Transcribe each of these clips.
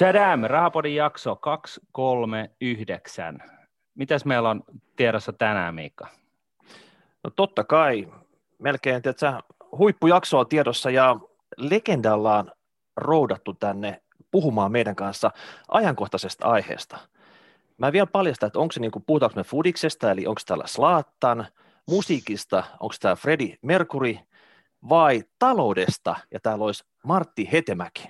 Shadam, Rahapodin jakso 239. Mitäs meillä on tiedossa tänään, Miikka? No totta kai. Melkein huippujaksoa tiedossa ja legendalla on roudattu tänne puhumaan meidän kanssa ajankohtaisesta aiheesta. Mä en vielä paljasta, että onko se niin kuin, puhutaanko me Fudiksesta, eli onko täällä Slatan, musiikista, onko täällä Freddie Mercury vai taloudesta, ja täällä olisi Martti Hetemäki.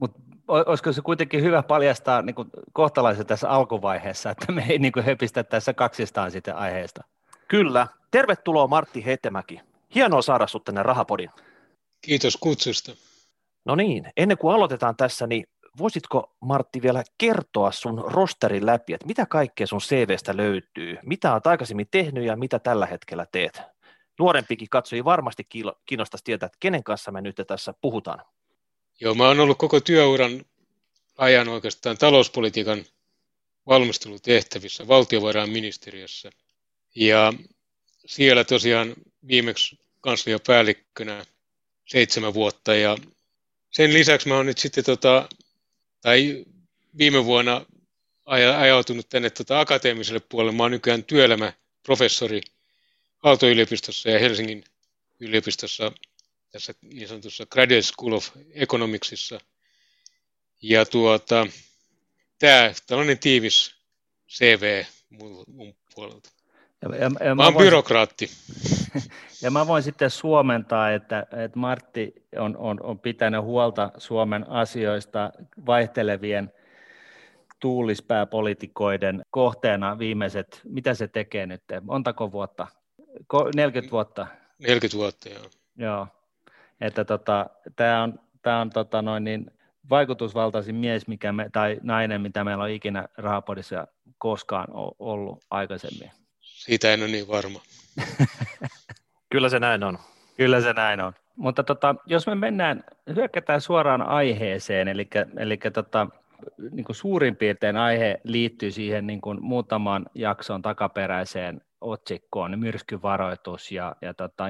Mutta olisiko se kuitenkin hyvä paljastaa niin kuin kohtalaisen tässä alkuvaiheessa, että me ei niin kuin höpistä tässä kaksistaan sitten aiheesta? Kyllä. Tervetuloa Martti Hetemäki. Hienoa saada sut tänne Rahapodin. Kiitos kutsusta. No niin, ennen kuin aloitetaan tässä, niin voisitko Martti vielä kertoa sun rosterin läpi, että mitä kaikkea sun CVstä löytyy, mitä olet aikaisemmin tehnyt ja mitä tällä hetkellä teet? Nuorempikin katsoja varmasti kiinnostaisi tietää, että kenen kanssa me nyt tässä puhutaan. Joo, mä oon ollut koko työuran ajan oikeastaan talouspolitiikan valmistelutehtävissä valtiovarainministeriössä ja siellä tosiaan viimeksi kansliapäällikkönä 7 vuotta ja sen lisäksi mä oon nyt sitten viime vuonna ajautunut tänne akateemiselle puolelle. Mä oon nykyään työelämäprofessori Aalto yliopistossa ja Helsingin yliopistossa tässä niin sanotussa Graduate School of Economicsissa. Ja tämä tällainen tiivis CV mun puolelta. Mä oon byrokraatti. Ja mä voin sitten suomentaa, että Martti on pitänyt huolta Suomen asioista vaihtelevien tuulispääpoliitikoiden kohteena viimeiset, mitä se tekee nyt, montako vuotta? 40 vuotta? 40 vuotta, joo. Joo, että tämä on vaikutusvaltaisin mies tai nainen, mitä meillä on ikinä Rahapodissa koskaan ollut aikaisemmin. Siitä en ole niin varma. Kyllä se näin on. Kyllä se näin on. Mutta jos me hyökätään suoraan aiheeseen, eli niin kuin suurin piirtein aihe liittyy siihen niin kuin muutaman jakson takaperäiseen otsikkoon, myrskyvaroitus ja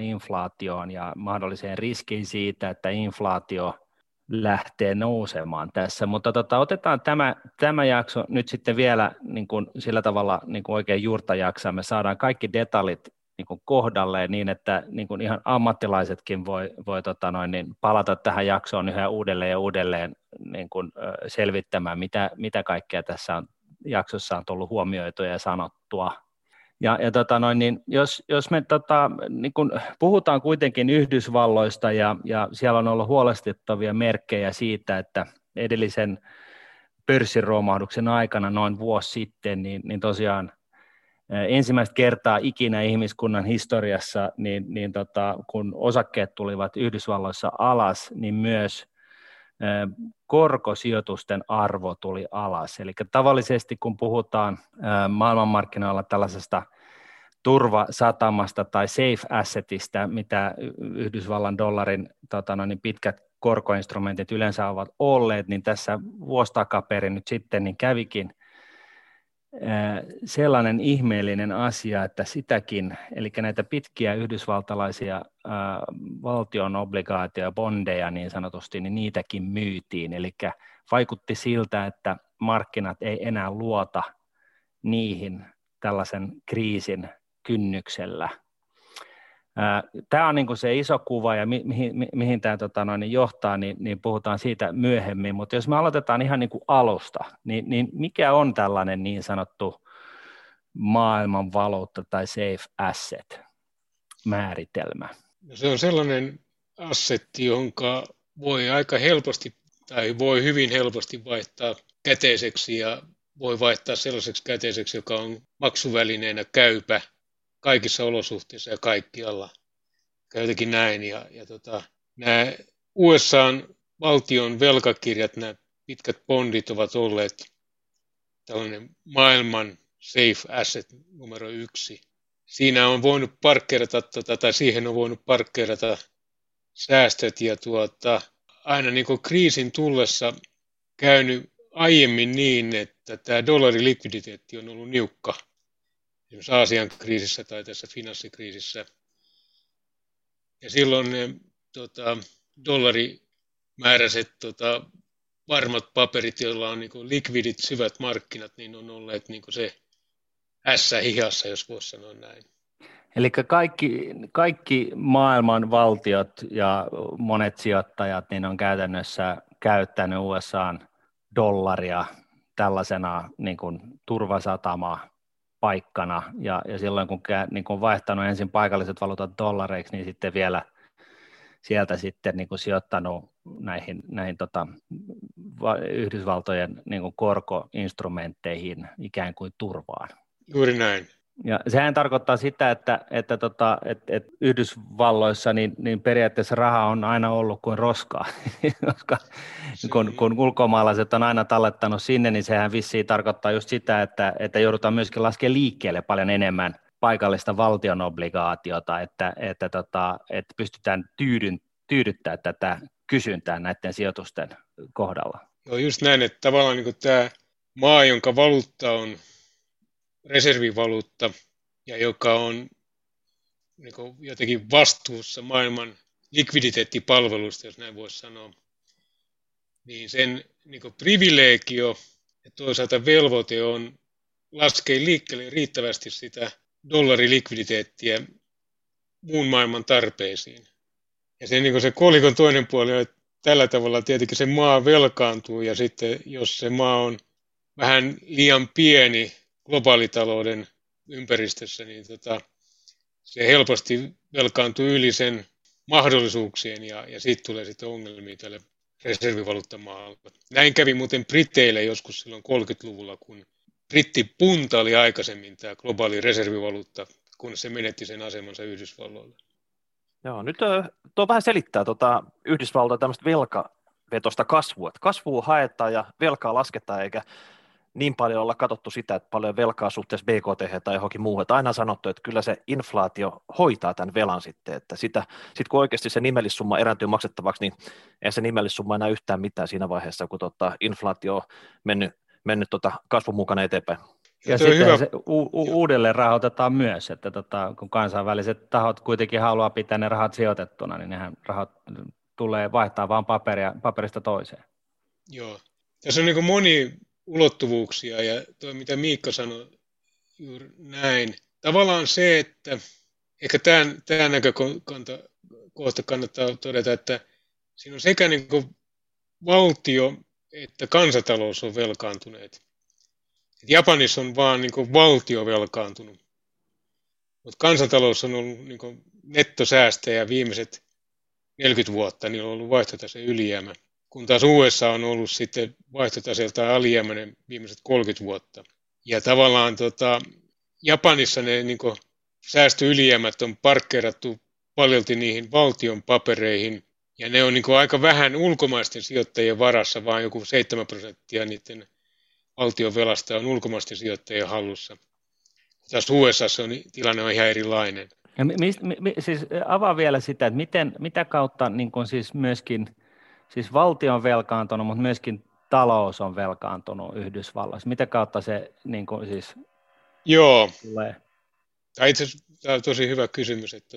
inflaatioon ja mahdolliseen riskiin siitä, että inflaatio lähtee nousemaan tässä, mutta otetaan tämä jakso nyt sitten vielä niin kuin sillä tavalla niin kuin oikein juurta jaksaa. Me saadaan kaikki detaljit niin kuin kohdalleen niin, että niin kuin ihan ammattilaisetkin voi palata tähän jaksoon yhä uudelleen niin kuin selvittämään, mitä kaikkea tässä on, jaksossa on tullut huomioitua ja sanottua. Jos me niin kun puhutaan kuitenkin Yhdysvalloista ja siellä on ollut huolestuttavia merkkejä siitä, että edellisen pörssiromahduksen aikana noin vuosi sitten, niin tosiaan ensimmäistä kertaa ikinä ihmiskunnan historiassa, kun osakkeet tulivat Yhdysvalloissa alas, niin myös korkosijoitusten arvo tuli alas. Eli tavallisesti kun puhutaan maailmanmarkkinoilla tällaisesta turvasatamasta tai safe assetista, mitä Yhdysvallan dollarin pitkät korkoinstrumentit yleensä ovat olleet, niin tässä vuostakaperin nyt sitten niin kävikin sellainen ihmeellinen asia, että sitäkin, eli näitä pitkiä yhdysvaltalaisia valtion obligaatioja, bondeja niin sanotusti, niin niitäkin myytiin, eli vaikutti siltä, että markkinat ei enää luota niihin tällaisen kriisin kynnyksellä. Tämä on niin kuin se iso kuva ja mihin tämä johtaa, niin puhutaan siitä myöhemmin, mutta jos me aloitetaan ihan niin kuin alusta, niin mikä on tällainen niin sanottu maailmanvaluutta tai safe asset määritelmä? No se on sellainen assetti, jonka voi aika helposti tai voi hyvin helposti vaihtaa käteiseksi ja voi vaihtaa sellaiseksi käteiseksi, joka on maksuvälineenä käypä kaikissa olosuhteissa ja kaikkialla, jotenkin näin. Nämä USA:n valtion velkakirjat, nämä pitkät bondit ovat olleet tällainen maailman safe asset numero 1. Siihen on voinut parkkeerata säästöt ja aina niin kuin kriisin tullessa käynyt aiemmin niin, että tämä dollarilikviditeetti on ollut niukka. Esimerkiksi Aasian kriisissä tai tässä finanssikriisissä. Ja silloin ne dollarimääräiset varmat paperit, joilla on niin likvidit, syvät markkinat, niin on olleet niin se ässä-hihassa, jos voisi sanoa näin. Eli kaikki maailman valtiot ja monet sijoittajat niin on käytännössä käyttänyt USA:n dollaria tällaisena niin kuin turvasatamapaikkana, ja silloin kun niin kuin on vaihtanut ensin paikalliset valuutat dollareiksi, niin sitten vielä sieltä sitten niin kuin sijoittanut näihin Yhdysvaltojen niin kuin korkoinstrumentteihin ikään kuin turvaan. Juuri näin. Ja sehän tarkoittaa sitä, että Yhdysvalloissa niin periaatteessa raha on aina ollut kuin roskaa, koska kun ulkomaalaiset on aina tallettanut sinne, niin sehän vissiin tarkoittaa just sitä, että joudutaan myöskin laskemaan liikkeelle paljon enemmän paikallista valtionobligaatiota, että pystytään tyydyttämään tätä kysyntää näiden sijoitusten kohdalla. No just näin, että tavallaan niin kuin tämä maa, jonka valuutta on reservivaluutta ja joka on niin kuin jotenkin vastuussa maailman likviditeettipalveluista, jos näin voisi sanoa, niin sen niin kuin privilegio ja toisaalta velvoite on laskea liikkeelle riittävästi sitä dollarilikviditeettiä muun maailman tarpeisiin. Ja se, niin kuin se kolikon toinen puoli on, että tällä tavalla tietenkin se maa velkaantuu, ja sitten jos se maa on vähän liian pieni globaalitalouden ympäristössä, niin se helposti velkaantuu yli sen mahdollisuuksien, ja siitä tulee sitten ongelmia tälle reservivaluuttamaalle. Näin kävi muuten Briteille joskus silloin 30-luvulla, kun brittipunta oli aikaisemmin tämä globaali reservivaluutta, kun se menetti sen asemansa Yhdysvalloilla. Joo, nyt tuo vähän selittää Yhdysvaltojen tämmöistä velkavetosta kasvua. Että kasvua haetaan ja velkaa lasketaan, eikä niin paljon olla katsottu sitä, että paljon velkaa suhteessa BKT tai johonkin muuhun. Aina on sanottu, että kyllä se inflaatio hoitaa tämän velan sitten, että sit kun oikeasti se nimellissumma erääntyy maksettavaksi, niin ei se nimellissumma enää yhtään mitään siinä vaiheessa, kun inflaatio on mennyt kasvun mukana eteenpäin. Ja sitten se uudelleen rahoitetaan myös, että kun kansainväliset tahot kuitenkin haluaa pitää ne rahat sijoitettuna, niin nehän rahat tulee vaihtaa vaan paperista toiseen. Joo. Tässä on niin moni ulottuvuuksia, ja tuo mitä Miikka sanoi juuri näin. Tavallaan se, että ehkä tämän näkökanta kohta kannattaa todeta, että siinä on sekä niin kuin valtio että kansantalous on velkaantuneet. Japanissa on vaan niin kuin valtio velkaantunut, mutta kansantalous on ollut niin kuin nettosäästäjä viimeiset 40 vuotta, niillä on ollut vaihtotase ylijäämä, kun taas USA on ollut sitten vaihtotaseeltaan alijäämäinen viimeiset 30 vuotta. Ja tavallaan Japanissa ne niin kuin säästöylijäämät on parkkeerattu paljolti niihin valtion papereihin, ja ne on niin kuin aika vähän ulkomaisten sijoittajien varassa, vaan joku 7% niiden valtionvelasta on ulkomaisten sijoittajien hallussa. Tässä USA:ssa tilanne on ihan erilainen. Ja siis avaa vielä sitä, että mitä kautta niin kun siis myöskin siis valtio on velkaantunut, mutta myöskin talous on velkaantunut Yhdysvalloissa. Mitä kautta se niin kun siis joo tulee? Itse asiassa tämä on tosi hyvä kysymys. Että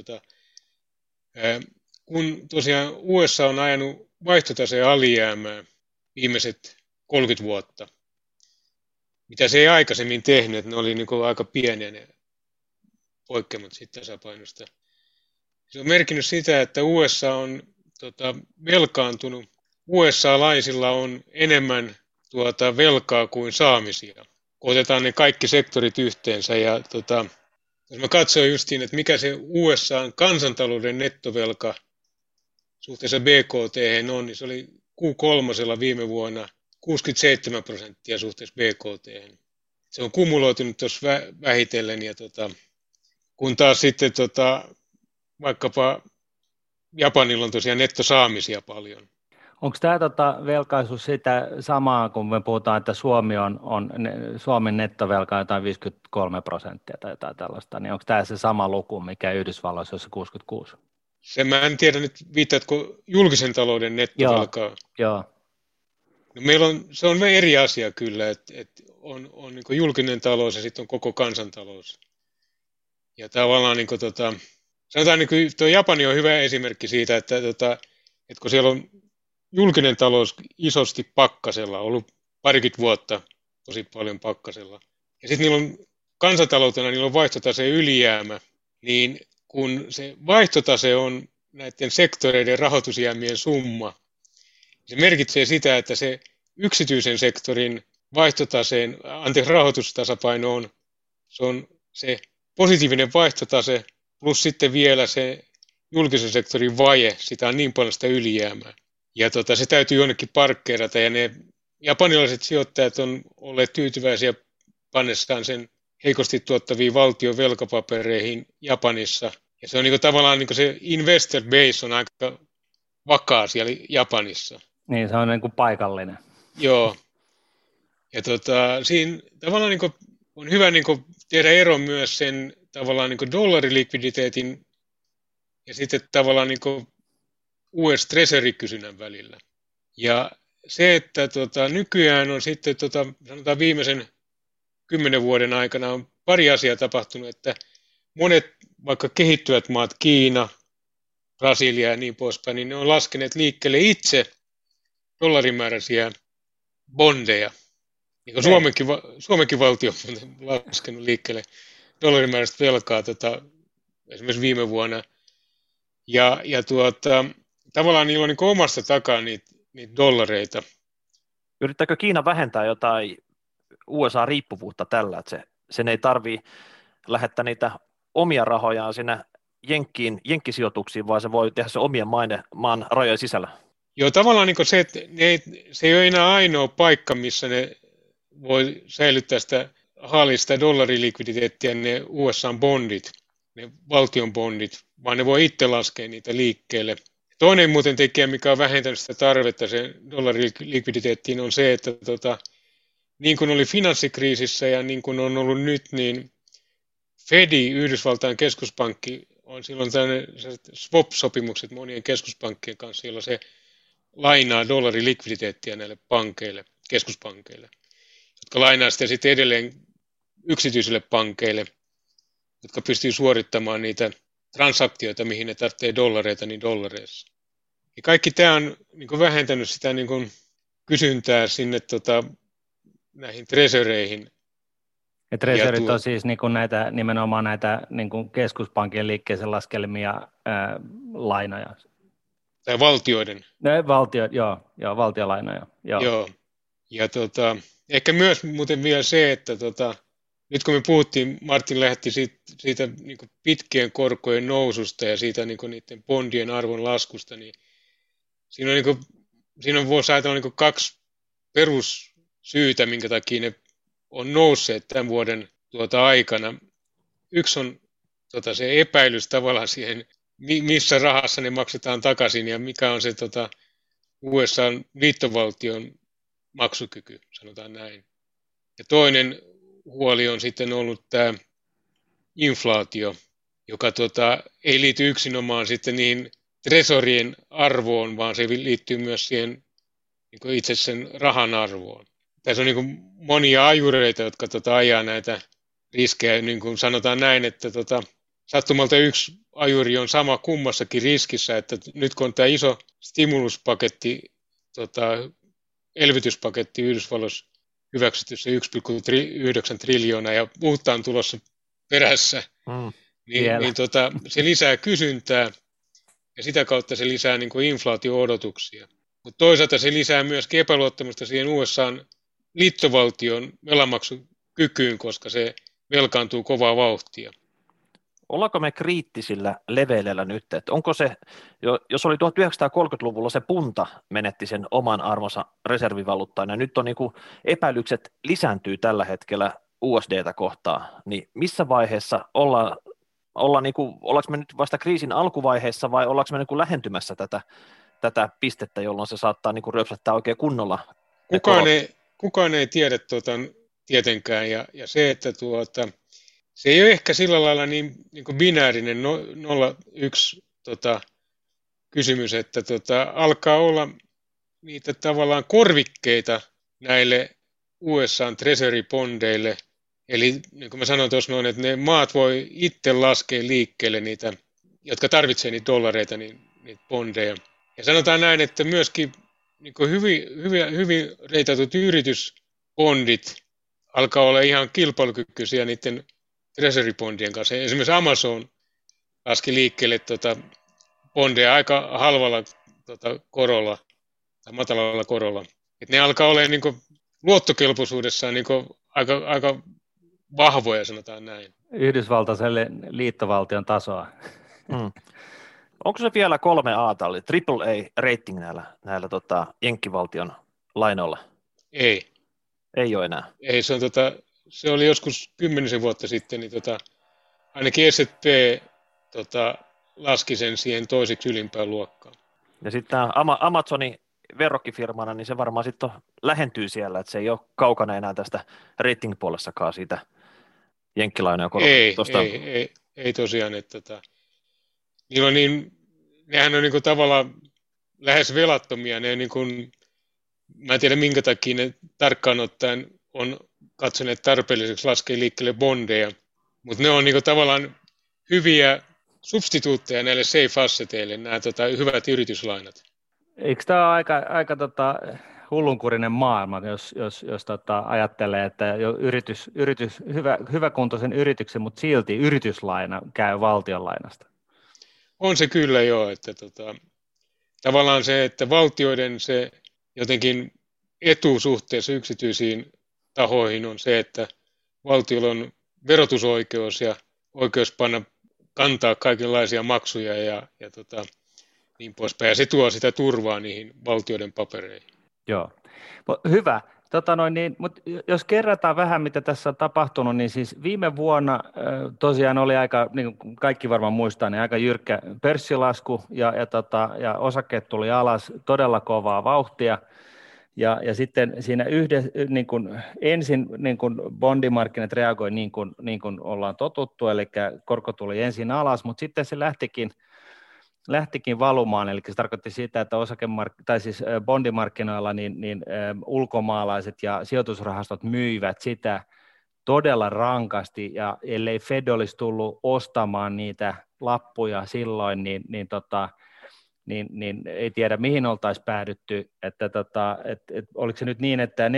kun tosiaan USA on ajanut vaihtotaseen alijäämää viimeiset 30 vuotta, mitä se ei aikaisemmin tehnyt, ne oli niin kuin aika pieniä ne poikkeamat siitä tasapainosta. Se on merkinnyt sitä, että USA on velkaantunut. USA-laisilla on enemmän velkaa kuin saamisia. Otetaan ne kaikki sektorit yhteensä. Ja jos mä katsoin justiin, että mikä se USA:n kansantalouden nettovelka suhteessa BKT on, niin se oli Q3 viime vuonna 67% suhteessa BKT. Se on kumuloitunut tuossa vähitellen, ja kun taas sitten vaikkapa Japanilla on tosiaan nettosaamisia paljon. Onko tämä velkaisuus sitä samaa, kun me puhutaan, että Suomi on Suomen nettovelka jotain 53% tai jotain tällaista, niin onko tämä se sama luku, mikä Yhdysvalloissa on se 66? Mä en tiedä nyt, viittaatko julkisen talouden nettovelkaa? Joo. No meillä on, se on eri asia kyllä, että on niin kuin julkinen talous ja sitten on koko kansantalous. Ja tavallaan niin kuin sanotaan, niin kuin tuo Japani on hyvä esimerkki siitä, että kun siellä on julkinen talous isosti pakkasella, ollut parikymmentä vuotta tosi paljon pakkasella. Ja sitten niillä on kansantaloutena, niillä on vaihtotaseen ylijäämä, niin kun se vaihtotase on näiden sektoreiden rahoitusjäämien summa, se merkitsee sitä, että se yksityisen sektorin rahoitustasapaino on se positiivinen vaihtotase plus sitten vielä se julkisen sektorin vaje, sitä on niin paljon sitä ylijäämää. Ja se täytyy jonnekin parkkeerata, ja ne japanilaiset sijoittajat on olleet tyytyväisiä pannessaan sen heikosti tuottaviin valtion velkapapereihin Japanissa. Ja se on tavallaan se investor base on aika vakaa siellä Japanissa. Niin, se on paikallinen. Joo. Ja siinä tavallaan on hyvä tehdä ero myös sen tavallaan dollariliquiditeetin ja sitten tavallaan US Treasury-kysynnän välillä. Ja se, että nykyään on sitten sanotaan viimeisen 10 vuoden aikana on pari asiaa tapahtunut, että monet vaikka kehittyvät maat, Kiina, Brasilia ja niin poispäin, niin ne on laskeneet liikkeelle itse dollarimääräisiä bondeja. Niin Suomenkin valtio on laskenut liikkeelle dollarimääräistä velkaa esimerkiksi viime vuonna. Ja tavallaan niillä on omasta takaa niitä dollareita. Yrittääkö Kiina vähentää jotain USA-riippuvuutta tällä, että sen ei tarvitse lähettää niitä omia rahojaan sinne jenkkisijoituksiin, vaan se voi tehdä se omien maan rajojen sisällä? Joo, tavallaan se, että se ei ole enää ainoa paikka, missä ne voi säilyttää sitä haalista dollariliquiditeettiä, ne USA-bondit, ne valtion bondit, vaan ne voi itse laskea niitä liikkeelle. Toinen muuten tekijä, mikä on vähentänyt sitä tarvetta sen dollariliquiditeettiin, on se, että niin kuin oli finanssikriisissä ja niin kuin on ollut nyt, niin Fedi, Yhdysvaltain keskuspankki, on silloin tällaiset swap-sopimukset monien keskuspankkien kanssa, joilla se lainaa dollariliquiditeettiä näille pankeille, keskuspankeille, jotka lainaa sitä sitten edelleen yksityisille pankeille, jotka pystyy suorittamaan niitä transaktioita, mihin ne tarvitsee dollareita, niin dollareissa. Ja kaikki tämä on vähentänyt sitä kysyntää sinne näihin treasureihin. Ja treasurit on siis näitä, nimenomaan näitä keskuspankin liikkeeseen laskelmia lainoja. Tai valtioiden. Valtiolainoja. Joo. Ja ehkä myös muuten vielä se, että nyt kun me puhuttiin, Martin lähti siitä pitkien korkojen noususta ja siitä niiden bondien arvon laskusta, niin siinä on, voisi ajatella kaksi perussyytä, minkä takia ne on nousseet tämän vuoden aikana. Yksi on se epäilys tavallaan siihen, missä rahassa ne maksetaan takaisin ja mikä on se USA:n liittovaltion maksukyky, sanotaan näin. Ja toinen huoli on sitten ollut tämä inflaatio, joka ei liity yksinomaan sitten niihin tresorien arvoon, vaan se liittyy myös siihen itse sen rahan arvoon. Tässä on monia ajureita, jotka ajaa näitä riskejä, niin kuin sanotaan näin, että sattumalta yksi ajuri on sama kummassakin riskissä, että nyt kun on tämä iso stimuluspaketti, elvytyspaketti Yhdysvalloissa hyväksytyssä 1,9 triljoonaa ja uutta on tulossa perässä, se lisää kysyntää ja sitä kautta se lisää inflaatio-odotuksia. Mutta toisaalta se lisää myöskin epäluottamusta siihen USA:n liittovaltion velanmaksukykyyn, koska se velkaantuu kovaa vauhtia. Ollaanko me kriittisillä leveleillä nyt? Että onko se, jos oli 1930-luvulla se punta menetti sen oman arvonsa reservivaluuttaan, ja nyt on epäilykset lisääntyy tällä hetkellä USD:tä kohtaan, niin missä vaiheessa ollaanko me nyt vasta kriisin alkuvaiheessa vai ollaanko me lähentymässä tätä pistettä, jolloin se saattaa ryöpsättää oikein kunnolla? Kukaan ei tiedä tietenkään, ja se, että se ei ole ehkä sillä lailla niin kuin binäärinen 0-1 kysymys, että alkaa olla niitä tavallaan korvikkeita näille USA:n treasury-bondeille. Eli niin kuin mä sanoin tuossa noin, että ne maat voi itse laskea liikkeelle niitä, jotka tarvitsevat niitä dollareita, niin niitä bondeja. Ja sanotaan näin, että myöskin niin kuin hyvin reitatut yritysbondit alkaa olla ihan kilpailukykyisiä niiden treasury-bondien kanssa. Esimerkiksi Amazon laski liikkeelle bondeja aika halvalla korolla tai matalalla korolla. Et ne alkaa olla niin kuin luottokelpoisuudessaan niin kuin aika vahvoja, sanotaan näin. Yhdysvaltaiselle liittovaltion tasoa. Mm. Onko se vielä 3A, eli AAA-rating näillä jenkkivaltion lainoilla? Ei. Ei ole enää. Ei, se on se oli joskus 10 vuotta sitten, niin ainakin S&P laski sen siihen toiseksi ylimpään luokkaan. Ja sitten tämä Amazonin verrokkifirmana, niin se varmaan sitten lähentyy siellä, että se ei ole kaukana enää tästä rating-puolessakaan siitä jenkkilainoja. Ei tosiaan, että niillä on niin, nehän on niin tavallaan lähes velattomia, ne niin kuin, mä en tiedä minkä takia ne tarkkaan ottaen on katsoneet tarpeelliseksi laskea liikkeelle bondeja, mutta ne on niin tavallaan hyviä substituutteja näille safe asseteille, nämä hyvät yrityslainat. Eikö tämä ole aika hullunkurinen maailma, jos ajattelee, että yritys, hyväkuntoisen yrityksen, mutta silti yrityslaina käy valtionlainasta? On se kyllä joo, että tavallaan se, että valtioiden se jotenkin etusuhteessa yksityisiin tahoihin on se, että valtiolla on verotusoikeus ja oikeus kantaa kaikenlaisia maksuja ja niin poispäin. Ja se tuo sitä turvaa niihin valtioiden papereihin. Joo, hyvä. Mutta jos kerrataan vähän, mitä tässä on tapahtunut, niin siis viime vuonna tosiaan oli aika, niin kuin kaikki varmaan muistaa, niin aika jyrkkä pörssilasku ja osakkeet tuli alas todella kovaa vauhtia. Ja sitten siinä niin kuin ensin niin kuin bondimarkkinat reagoi niin kuin ollaan totuttu, eli korko tuli ensin alas, mutta sitten se lähtikin valumaan, eli se tarkoitti sitä, että bondimarkkinoilla niin ulkomaalaiset ja sijoitusrahastot myivät sitä todella rankasti, ja ellei Fed olisi tullut ostamaan niitä lappuja silloin, niin ei tiedä mihin oltaisiin päädytty, että oliko se nyt niin, että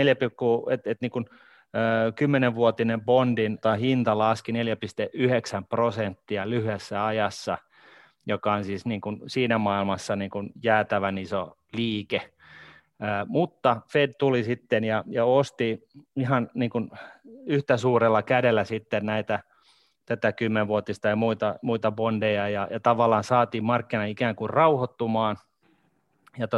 10-vuotinen bondin hinta laski 4.9% lyhyessä ajassa, joka on siis niin kuin siinä maailmassa niin kuin jäätävän iso liike. Mutta Fed tuli sitten ja osti ihan niin kuin yhtä suurella kädellä sitten tätä 10-vuotista ja muita bondeja ja tavallaan saatiin markkina ikään kuin rauhoittumaan. Ja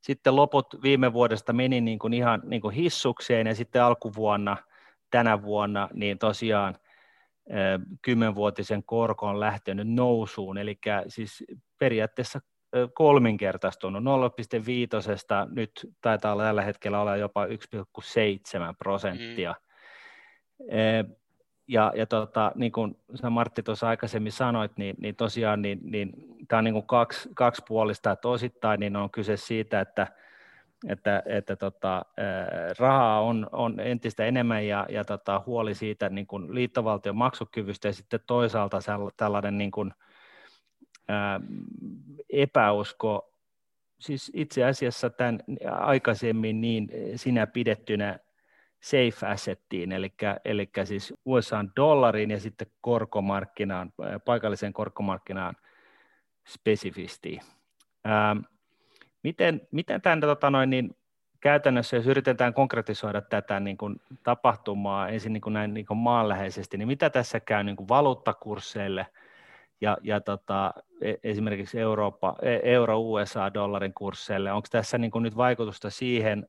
sitten loput viime vuodesta meni niin kuin ihan niin kuin hissukseen ja sitten alkuvuonna, tänä vuonna, niin tosiaan 10-vuotisen korko on lähtenyt nousuun, eli siis periaatteessa kolminkertaistunut 0,5, nyt taitaa olla tällä hetkellä olla jopa 1,7%. Ja niin kuin sä Martti tuossa aikaisemmin sanoit, niin tosiaan niin tämä on niin kuin kaksipuolista, että osittain niin on kyse siitä, että rahaa on entistä enemmän ja huoli siitä niin kuin liittovaltion maksukyvystä ja sitten toisaalta tällainen niin kuin, epäusko, siis itse asiassa tämän aikaisemmin niin sinä pidettynä safe assettiin, eli siis USA:n dollariin ja sitten korkomarkkinaan, paikalliseen korkomarkkinaan spesifistiin. Miten tämän käytännössä, jos yritetään konkretisoida tätä niin kuin tapahtumaa ensin niin kuin näin niin kuin maanläheisesti, niin mitä tässä käy niin kuin valuuttakursseille ja esimerkiksi euro-USA-dollarin kursseille? Onko tässä niin kuin nyt vaikutusta siihen,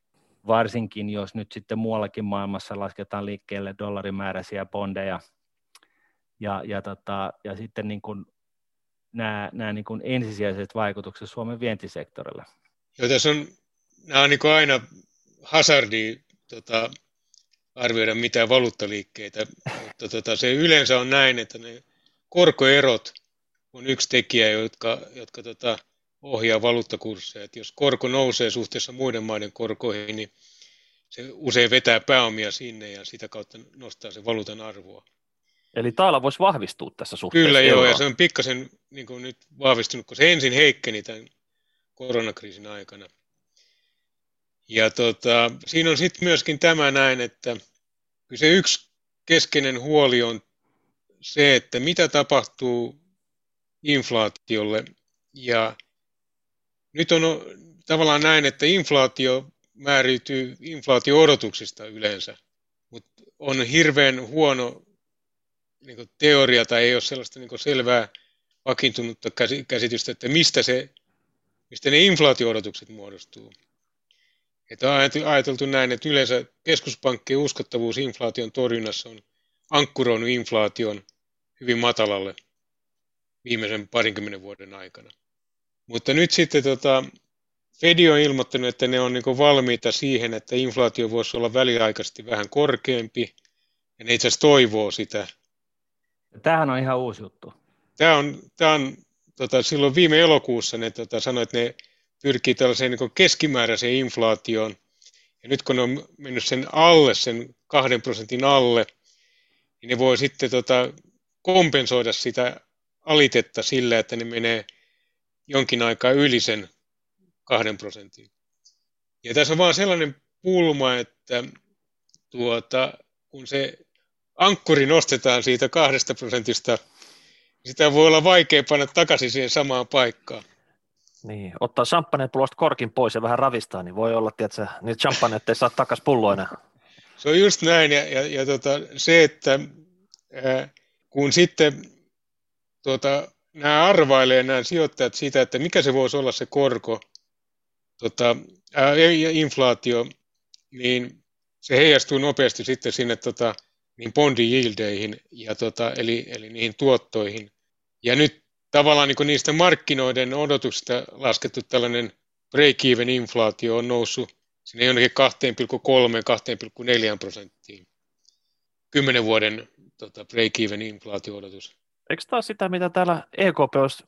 varsinkin jos nyt sitten muuallakin maailmassa lasketaan liikkeelle dollarimääräisiä bondeja ja sitten niin kuin nämä niin kuin ensisijaiset vaikutukset Suomen vientisektorilla? Joo, tässä on, nämä on niin kuin aina hazardia arvioida mitään valuuttaliikkeitä, mutta se yleensä on näin, että ne korkoerot on yksi tekijä, jotka ohjaa valuuttakursseja. Et jos korko nousee suhteessa muiden maiden korkoihin, niin se usein vetää pääomia sinne ja sitä kautta nostaa se valuutan arvoa. Eli taala voisi vahvistua tässä suhteessa. Kyllä joo, ja se on pikkasen niin kuin nyt vahvistunut, kun se ensin heikkeni tämän koronakriisin aikana. Ja siinä on sitten myöskin tämä näin, että se yksi keskeinen huoli on se, että mitä tapahtuu inflaatiolle. Ja nyt on tavallaan näin, että inflaatio määräytyy inflaatio-odotuksista yleensä, mutta on hirveän huono niin teoria tai ei ole sellaista niin selvää vakiintunutta käsitystä, että mistä ne inflaatio-odotukset muodostuu. Että on ajateltu näin, että yleensä keskuspankkien uskottavuus inflaation torjunnassa on ankkuroinut inflaation hyvin matalalle viimeisen 20 vuoden aikana. Mutta nyt sitten Fed on ilmoittanut, että ne on niin valmiita siihen, että inflaatio voisi olla väliaikaisesti vähän korkeampi, ja ne itse asiassa toivoo sitä. Tämähän on ihan uusi juttu. Tämä on silloin viime elokuussa ne sanoi, että ne pyrkii tällaiseen niin keskimääräiseen inflaatioon, ja nyt kun ne on mennyt sen alle, sen 2% alle, niin ne voi sitten kompensoida sitä alitetta sillä, että ne menee jonkin aikaa yli sen 2%. Ja tässä on vaan sellainen pulma, että kun se ankkuri nostetaan siitä 2%, niin sitä voi olla vaikea panna takaisin siihen samaan paikkaan. Niin, ottaa champagnepullosta korkin pois ja vähän ravistaa, niin voi olla, tiedätkö, niitä champagneita ei saa takaisin pulloina. Se on just näin, se, että kun sitten nämä arvailee, nämä sijoittajat sitä, että mikä se voisi olla se korko, inflaatio, niin se heijastuu nopeasti sitten sinne niin bondiyieldeihin ja eli niihin tuottoihin. Ja nyt tavallaan niin niistä markkinoiden odotuksista laskettu tällainen break-even inflaatio on noussut sinne jonnekin 2,3-2,4%. 10 vuoden break-even inflaatio-odotus. Eikö tämä ole sitä, mitä täällä EKP olisi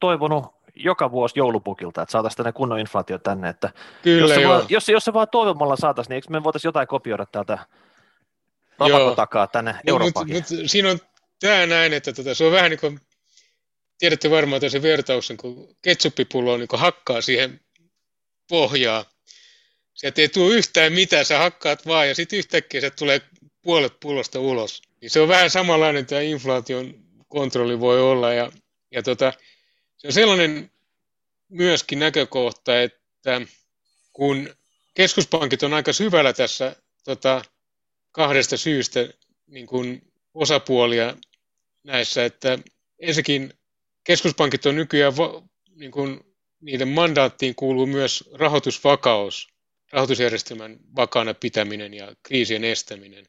toivonut joka vuosi joulupukilta, että saataisiin tänne kunnon inflaatio tänne? Että kyllä, jos se vaan toivomalla saataisiin, niin eikö me voitaisiin jotain kopioida täältä rapakkotakaa tänne Eurooppaan? Mutta siinä on tämä näin, että se on vähän niin kuin, tiedätte varmaan tässä vertauksen, kun ketsuppipullo niin hakkaa siihen pohjaa. Sieltä ei tule yhtään mitään, sä hakkaat vaan ja sitten yhtäkkiä se tulee puolet pullosta ulos. Niin se on vähän samanlainen tämä inflaation kontrolli voi olla ja se on sellainen myöskin näkökohta, että kun keskuspankit on aika syvällä tässä kahdesta syystä niin kuin osapuolia näissä, että ensinnäkin keskuspankit on nykyään, niin kuin niiden mandaattiin kuuluu myös rahoitusvakaus, rahoitusjärjestelmän vakaana pitäminen ja kriisien estäminen,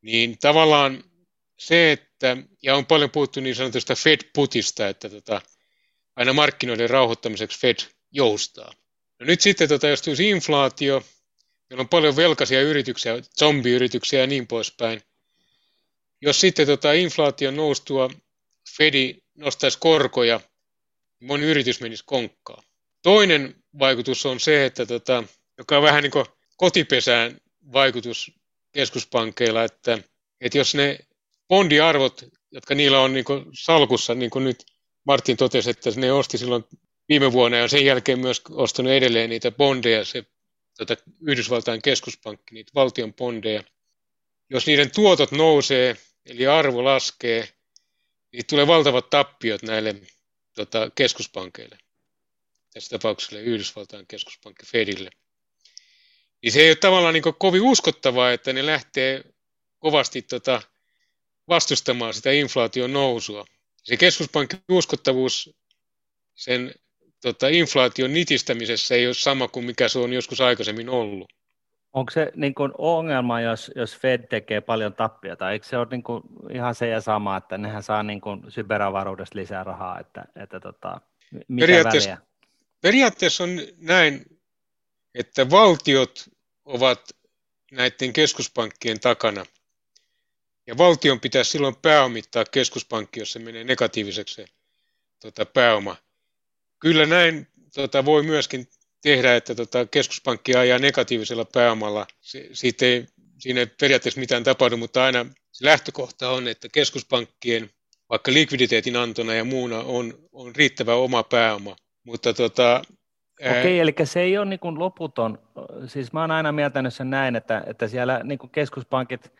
niin tavallaan se, että, ja on paljon puhuttu niin sanotusta Fed-putista, että aina markkinoiden rauhoittamiseksi Fed joustaa. No nyt sitten, jos tulisi inflaatio, meillä on paljon velkaisia yrityksiä, zombiyrityksiä ja niin poispäin. Jos sitten inflaation noustua Fed nostaisi korkoja, niin moni yritys menisi konkkaan. Toinen vaikutus on se, että joka on vähän niin kuin kotipesään vaikutus keskuspankkeilla, että jos ne bondiarvot, jotka niillä on niin kuin salkussa, niin kuin nyt Martin totesi, että ne osti silloin viime vuonna ja sen jälkeen myös ostanut edelleen niitä bondeja, se Yhdysvaltain keskuspankki, niitä valtion bondeja. Jos niiden tuotot nousee, eli arvo laskee, niin tulee valtavat tappiot näille keskuspankkeille. Tässä tapauksessa Yhdysvaltain keskuspankki Fedille. Niin se ei ole tavallaan niin kovin uskottavaa, että ne lähtee kovasti vastustamaan sitä inflaation nousua. Se keskuspankin uskottavuus sen inflaation nitistämisessä ei ole sama kuin mikä se on joskus aikaisemmin ollut. Onko se niin kuin ongelma, jos Fed tekee paljon tappiota? Eikö se ole niin kuin ihan se ja sama, että nehän saa niin kuin syberavaruudesta lisää rahaa? Että mitä periaatteessa, väliä? Periaatteessa on näin, että valtiot ovat näiden keskuspankkien takana. Ja valtion pitäisi silloin pääomittaa keskuspankki, jos se menee negatiiviseksi se pääoma. Kyllä näin voi myöskin tehdä, että keskuspankki ajaa negatiivisella pääomalla. Siinä ei periaatteessa mitään tapahdu, mutta aina se lähtökohta on, että keskuspankkien vaikka likviditeetin antona ja muuna on riittävä oma pääoma. Mutta Okei, eli se ei ole niin kuin loputon. Siis mä oon aina mieltänyt sen näin, että siellä niin kuin keskuspankit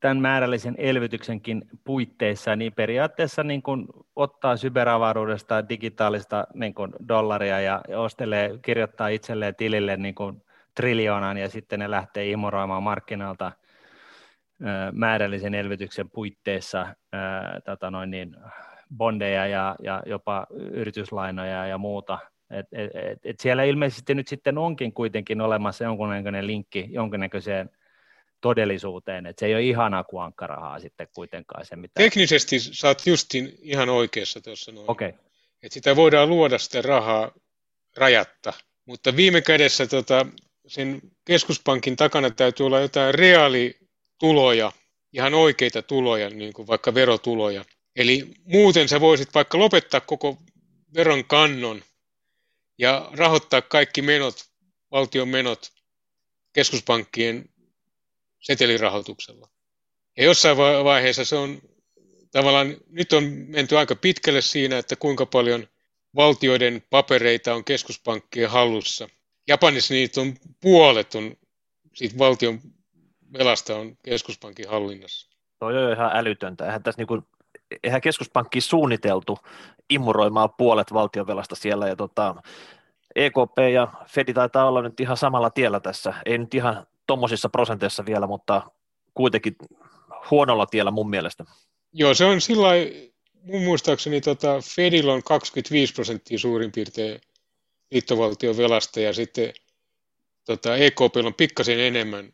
tämän määrällisen elvytyksenkin puitteissa, niin periaatteessa niin kuin ottaa syberavaruudesta digitaalista niin kuin dollaria ja ostelee, kirjoittaa itselleen tilille niin kuin 1 triljoonaan ja sitten ne lähtee imuroimaan markkinalta määrällisen elvytyksen puitteissa bondeja ja jopa yrityslainoja ja muuta. Et siellä ilmeisesti nyt sitten onkin kuitenkin olemassa jonkunnäköinen linkki jonkunnäköiseen todellisuuteen, että se ei ole ihanaa kuin ankkarahaa sitten kuitenkaan se, mitä... Teknisesti sä oot justin ihan oikeassa tuossa noin, okay. Että sitä voidaan luoda sitä rahaa rajatta, mutta viime kädessä sen keskuspankin takana täytyy olla jotain reaalituloja, ihan oikeita tuloja, niin kuin vaikka verotuloja. Eli muuten sä voisit vaikka lopettaa koko veron kannon ja rahoittaa kaikki menot, valtion menot keskuspankkien setelirahoituksella. Ja jossain vaiheessa se on tavallaan, nyt on menty aika pitkälle siinä, että kuinka paljon valtioiden papereita on keskuspankkien hallussa. Japanissa niitä on puolet siitä valtion velasta on keskuspankin hallinnassa. Toi on ihan älytöntä. Eihän keskuspankki suunniteltu imuroimaan puolet valtionvelasta siellä ja EKP ja Fed taitaa olla nyt ihan samalla tiellä tässä. Ei nyt ihan tuommoisissa prosenteissa vielä, mutta kuitenkin huonolla tiellä mun mielestä. Joo, se on sillain, mun muistaakseni Fedillä on 25% suurin piirtein liittovaltion velasta ja sitten EKP:llä on pikkasen enemmän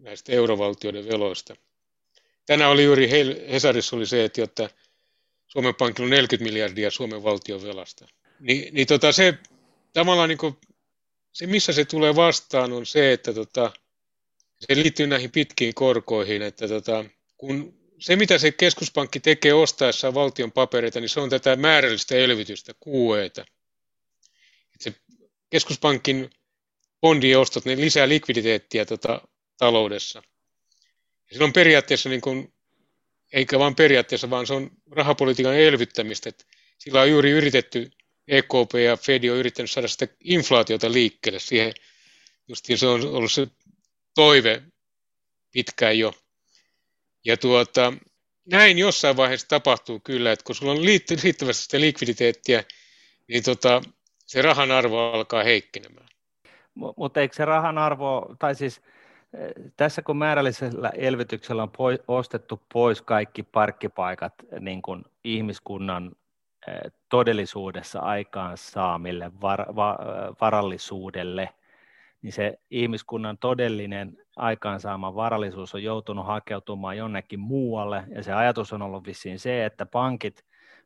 näistä eurovaltioiden veloista. Tänään oli juuri Hesarissa oli se, että Suomen pankilla on 40 miljardia Suomen valtion velasta. Se tavallaan se, missä se tulee vastaan, on se, että se liittyy näihin pitkiin korkoihin. Että kun se, mitä se keskuspankki tekee ostaessaan valtion papereita, niin se on tätä määrällistä elvytystä, QE:tä. Se keskuspankin bondien ostot, ne lisää likviditeettiä taloudessa. Se on periaatteessa, eikä vain periaatteessa, vaan se on rahapolitiikan elvyttämistä. Sillä on juuri yritetty, EKP ja Fed on yrittänyt saada sitä inflaatiota liikkeelle. Siihen justiin se on ollut se toive pitkään jo. Ja näin jossain vaiheessa tapahtuu kyllä, että kun sulla on riittävästi sitä likviditeettiä, niin se rahan arvo alkaa heikkenemään. Mutta eikö se rahan arvo, tai siis... Tässä kun määrällisellä elvytyksellä on ostettu pois kaikki parkkipaikat niin kuin ihmiskunnan todellisuudessa aikaansaamille varallisuudelle, niin se ihmiskunnan todellinen aikaansaama varallisuus on joutunut hakeutumaan jonnekin muualle, ja se ajatus on ollut vissiin se, että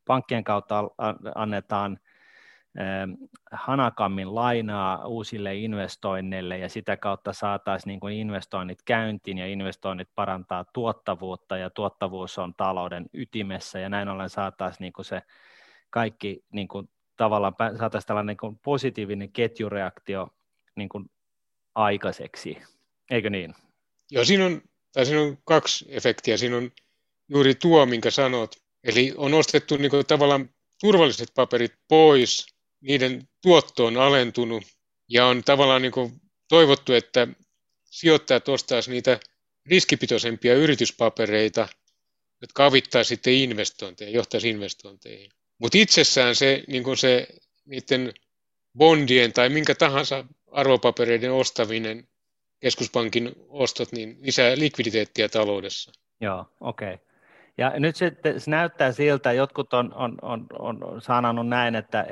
pankkien kautta annetaan hanakammin lainaa uusille investoinneille ja sitä kautta saataisiin niin kuin investoinnit käyntiin ja investoinnit parantaa tuottavuutta ja tuottavuus on talouden ytimessä ja näin ollen saataisiin niin kuin se kaikki niin kuin tavallaan saataisiin tällainen niin kuin positiivinen ketjureaktio niin kuin aikaiseksi, eikö niin? Joo, siinä on kaksi efektiä, siinä on juuri tuo, minkä sanot, eli on ostettu niin kuin tavallaan turvalliset paperit pois, niiden tuotto on alentunut ja on tavallaan niin kuin toivottu, että sijoittajat ostaisivat niitä riskipitoisempia yrityspapereita, jotka avittaisivat sitten investointeja, johtaisivat investointeihin. Mutta itsessään se, niin kuin se niiden bondien tai minkä tahansa arvopapereiden ostaminen, keskuspankin ostot, niin lisää likviditeettiä taloudessa. Joo, okei. Okay. Ja nyt se näyttää siltä, jotkut on sanonut näin, että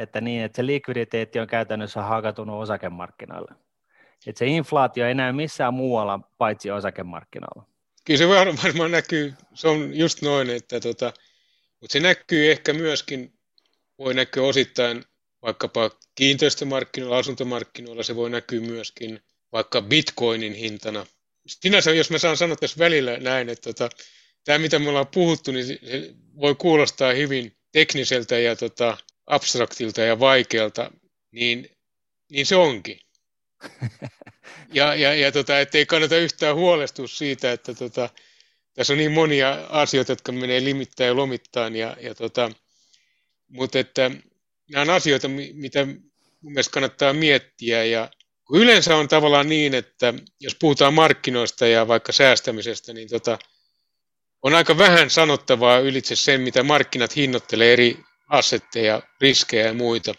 se likviditeetti on käytännössä hakatunut osakemarkkinoille. Että se inflaatio ei näy missään muualla paitsi osakemarkkinoilla. Kyllä se varmaan näkyy, se on just noin, että mutta se näkyy ehkä myöskin, voi näkyä osittain vaikkapa kiinteistömarkkinoilla, asuntomarkkinoilla, se voi näkyä myöskin vaikka bitcoinin hintana. Sinänsä, jos mä saan sanoa tässä välillä näin, että tämä, mitä me ollaan puhuttu, niin se voi kuulostaa hyvin tekniseltä ja abstraktilta ja vaikealta, niin se onkin. Ja ettei kannata yhtään huolestua siitä, että tässä on niin monia asioita, jotka menee limittäin ja lomittain, mutta nämä on asioita, mitä mun mielestä kannattaa miettiä. Ja kun yleensä on tavallaan niin, että jos puhutaan markkinoista ja vaikka säästämisestä, niin on aika vähän sanottavaa ylitse sen, mitä markkinat hinnoittelee eri assetteja, riskejä ja muita.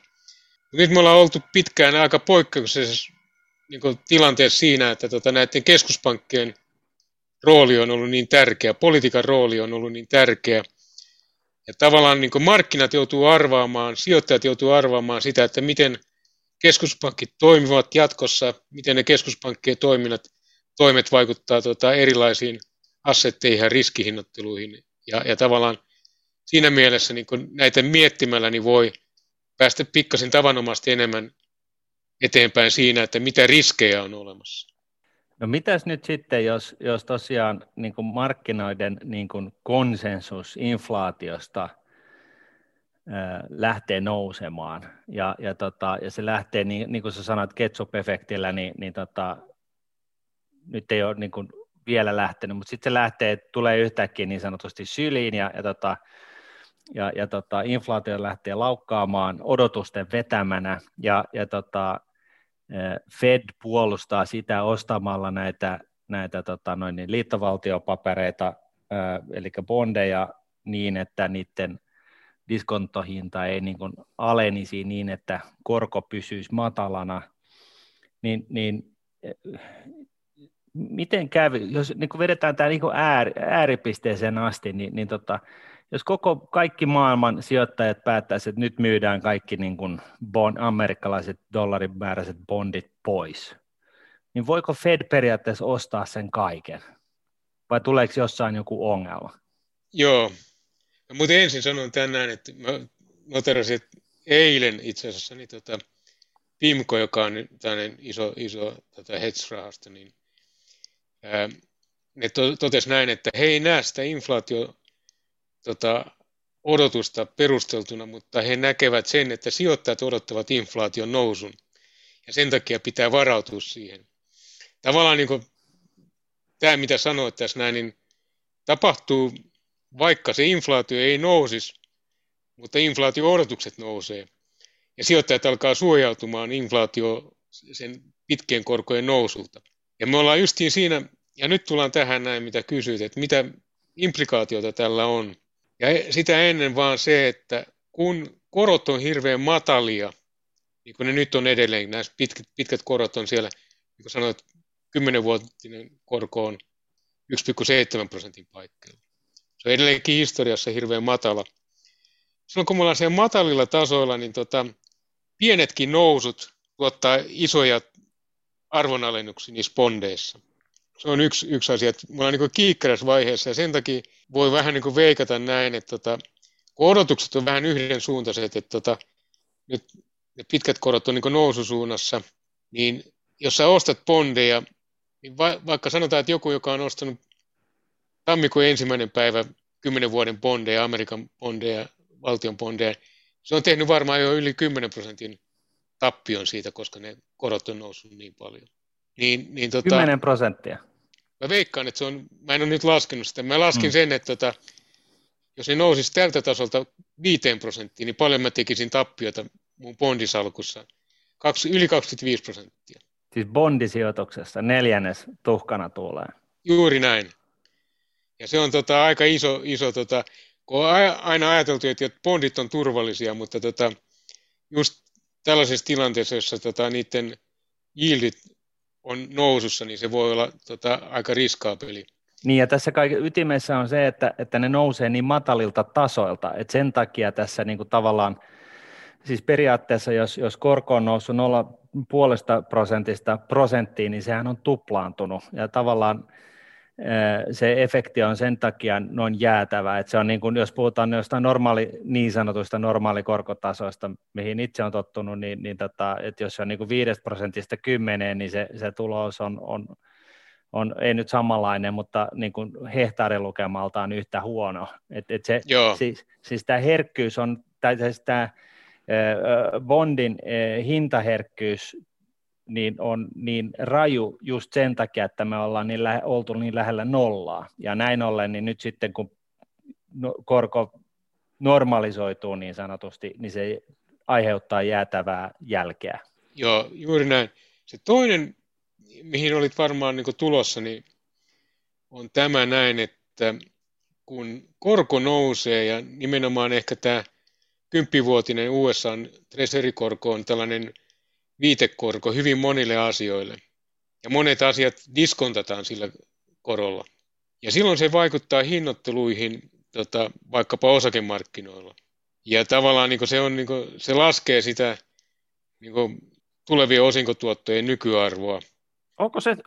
Nyt me ollaan oltu pitkään aika poikkeuksellisessa tilanteessa siinä, että näiden keskuspankkien rooli on ollut niin tärkeä, politiikan rooli on ollut niin tärkeä. Ja tavallaan markkinat joutuu arvaamaan, sijoittajat joutuu arvaamaan sitä, että miten keskuspankit toimivat jatkossa, miten ne keskuspankkien toimet vaikuttavat erilaisiin assetteihin ja riskihinnoitteluihin. Ja tavallaan siinä mielessä näitä miettimällä niin voi päästä pikkasen tavanomaisesti enemmän eteenpäin siinä, että mitä riskejä on olemassa. No mitäs nyt sitten, jos tosiaan markkinoiden konsensus inflaatiosta lähtee nousemaan ja se lähtee, niin kuin sä sanoit, ketchup-efektillä, niin nyt ei ole vielä lähtenyt, mutta sitten se tulee yhtäkkiä niin sanotusti syliin ja inflaatio lähtee laukkaamaan odotusten vetämänä ja Fed puolustaa sitä ostamalla näitä liittovaltiopapereita, eli bondeja niin, että niiden diskonttohinta ei alenisi niin, että korko pysyisi matalana, niin miten kävi, jos vedetään tämä ääripisteeseen asti, niin jos kaikki maailman sijoittajat päättäisivät, että nyt myydään kaikki amerikkalaiset dollarimääräiset bondit pois, niin voiko Fed periaatteessa ostaa sen kaiken? Vai tuleeko jossain joku ongelma? Joo. Mutta ensin sanon tänään, että noterasin, että eilen itse asiassa niin PIMCO, joka on tällainen iso hedge-rahasto, niin ne totesi näin, että he ei näe sitä odotusta perusteltuna, mutta he näkevät sen, että sijoittajat odottavat inflaation nousun ja sen takia pitää varautua siihen. Tavallaan tämä, mitä sanoit tässä näin, niin tapahtuu, vaikka se inflaatio ei nousisi, mutta inflaatio-odotukset nousee ja sijoittajat alkaa suojautumaan sen pitkien korkojen nousulta. Ja me ollaan justiin siinä, ja nyt tullaan tähän näin, mitä kysyit, että mitä implikaatiota tällä on. Ja sitä ennen vaan se, että kun korot on hirveän matalia, niin kuin ne nyt on edelleen, nämä pitkät korot on siellä, niin kuin sanoit, 10-vuotinen korko on 1,7% paikkeilla. Se on edelleenkin historiassa hirveän matala. Silloin kun me ollaan siellä matalilla tasoilla, niin pienetkin nousut tuottaa isoja arvonalennuksia niissä bondeissa. Se on yksi asia, että me ollaan niin kiikkarässä vaiheessa ja sen takia voi vähän niin veikata näin, että odotukset on vähän yhdensuuntaiset, että nyt ne pitkät korot on niin noususuunnassa, niin jos sä ostat bondeja, niin vaikka sanotaan, että joku, joka on ostanut tammikuun 1. päivä 10 vuoden bondeja, Amerikan bondeja, valtion bondeja, se on tehnyt varmaan jo yli 10% tappion siitä, koska ne korot on noussut niin paljon. 10%. Mä veikkaan, että mä en ole nyt laskenut sitä. Mä laskin sen, että jos ne nousisi tältä tasolta 5%, niin paljon mä tekisin tappiota mun bondisalkussa. Yli 25%. Siis bondisijoituksessa 4. tuhkana tulee. Juuri näin. Ja se on aika iso, kun on aina ajateltu, että bondit on turvallisia, mutta just tällaisessa tilanteessa, jossa niiden yieldit on nousussa, niin se voi olla aika riskaapeli. Niin ja tässä kaiken ytimessä on se, että ne nousee niin matalilta tasoilta, että sen takia tässä niinku tavallaan, siis periaatteessa jos korko on noussut 0,5% prosenttiin, niin sehän on tuplaantunut ja tavallaan se efekti on sen takia noin jäätävä, että se on niin kuin, jos puhutaan jostain niin sanotuista normaalikorkotasoista, mihin itse on tottunut, niin että jos se on niin kuin 5% 10, niin se tulos on ei nyt samanlainen, mutta niin kuin hehtaarilukemaltaan yhtä huono. Et se, siis tämä herkkyys on, tai siis tämä bondin hintaherkkyys, niin on niin raju just sen takia, että me ollaan oltu niin lähellä nollaa. Ja näin ollen, niin nyt sitten kun korko normalisoituu niin sanotusti, niin se aiheuttaa jäätävää jälkeä. Joo, juuri näin. Se toinen, mihin olit varmaan niin tulossa, niin on tämä näin, että kun korko nousee ja nimenomaan ehkä tämä 10-vuotinen USA:n treasury-korko on tällainen viitekorko hyvin monille asioille. Ja monet asiat diskontataan sillä korolla. Ja silloin se vaikuttaa hinnoitteluihin vaikkapa osakemarkkinoilla. Ja tavallaan niin se, on, niin se laskee sitä niin tulevien osinkotuottojen nykyarvoa.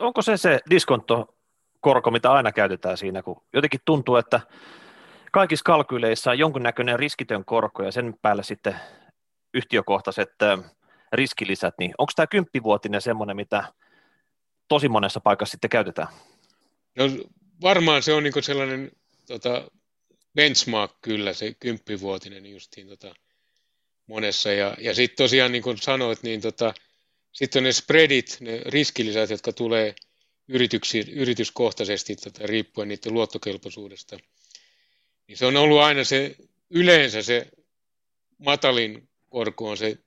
Onko se diskonttokorko, mitä aina käytetään siinä, kun jotenkin tuntuu, että kaikissa kalkyleissa on jonkunnäköinen riskitön korko ja sen päälle sitten yhtiökohtaiset riskilisät, niin onko tämä 10-vuotinen semmoinen, mitä tosi monessa paikassa sitten käytetään? No, varmaan se on niin sellainen benchmark kyllä, se 10-vuotinen justiin monessa. Ja sitten tosiaan niin kuin sanoit, niin sitten on ne spreadit, ne riskilisät, jotka tulee yrityskohtaisesti riippuen niiden luottokelpoisuudesta. Niin se on ollut aina se, yleensä se matalin korko on se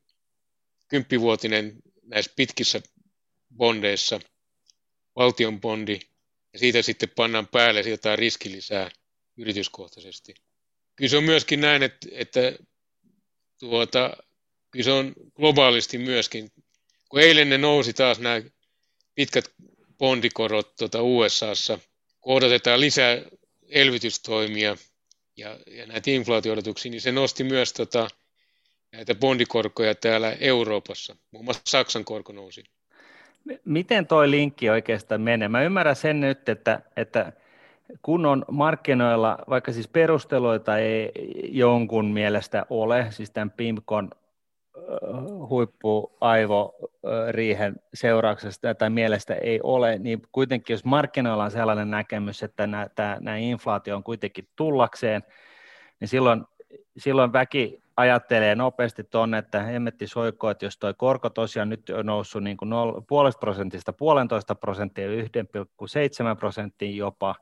10-vuotinen näissä pitkissä bondeissa, valtion bondi, ja siitä sitten pannaan päälle jotain riskilisää yrityskohtaisesti. Kyllä se on myöskin näin, että kyllä se on globaalisti myöskin, kun eilen ne nousi taas nämä pitkät bondikorot USAssa, kun odotetaan lisää elvytystoimia ja näitä inflaatio-odotuksia, niin se nosti myös näitä bondikorkoja täällä Euroopassa. Muun muassa Saksan korko nousi. Miten toi linkki oikeastaan menee? Mä ymmärrän sen nyt, että kun on markkinoilla, vaikka siis perusteluita ei jonkun mielestä ole, siis tämän PIMCOn huippuaivoriihen seurauksesta tai mielestä ei ole, niin kuitenkin jos markkinoilla on sellainen näkemys, että nämä inflaatio on kuitenkin tullakseen, niin silloin väki ajattelee nopeasti tuonne, että hemmetti soiko, että jos tuo korko tosiaan nyt on noussut niin kuin 0,5% 1,5%, 1,7% jopa,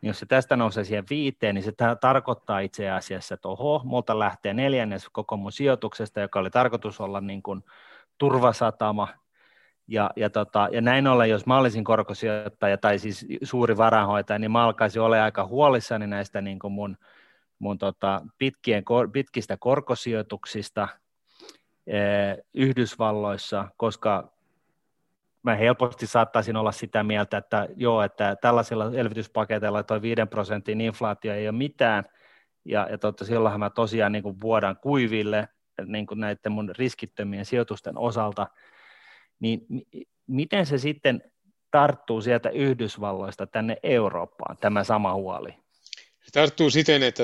niin jos se tästä nousee siihen 5, niin se tarkoittaa itse asiassa, että oho, multa lähtee 4 koko mun sijoituksesta, joka oli tarkoitus olla niin kuin turvasatama. Ja näin ollen, jos mä olisin korkosijoittaja tai siis suuri varainhoitaja, niin mä alkaisin olla aika huolissani näistä niin kuin mun pitkistä korkosijoituksista Yhdysvalloissa, koska mä helposti saattaisin olla sitä mieltä, että joo, että tällaisilla elvytyspaketeilla toi 5% inflaatio ei ole mitään, ja silloinhan mä tosiaan niin kuin vuodan kuiville niin kuin näiden mun riskittömien sijoitusten osalta, niin miten se sitten tarttuu sieltä Yhdysvalloista tänne Eurooppaan, tämä sama huoli? Se tarttuu siten, että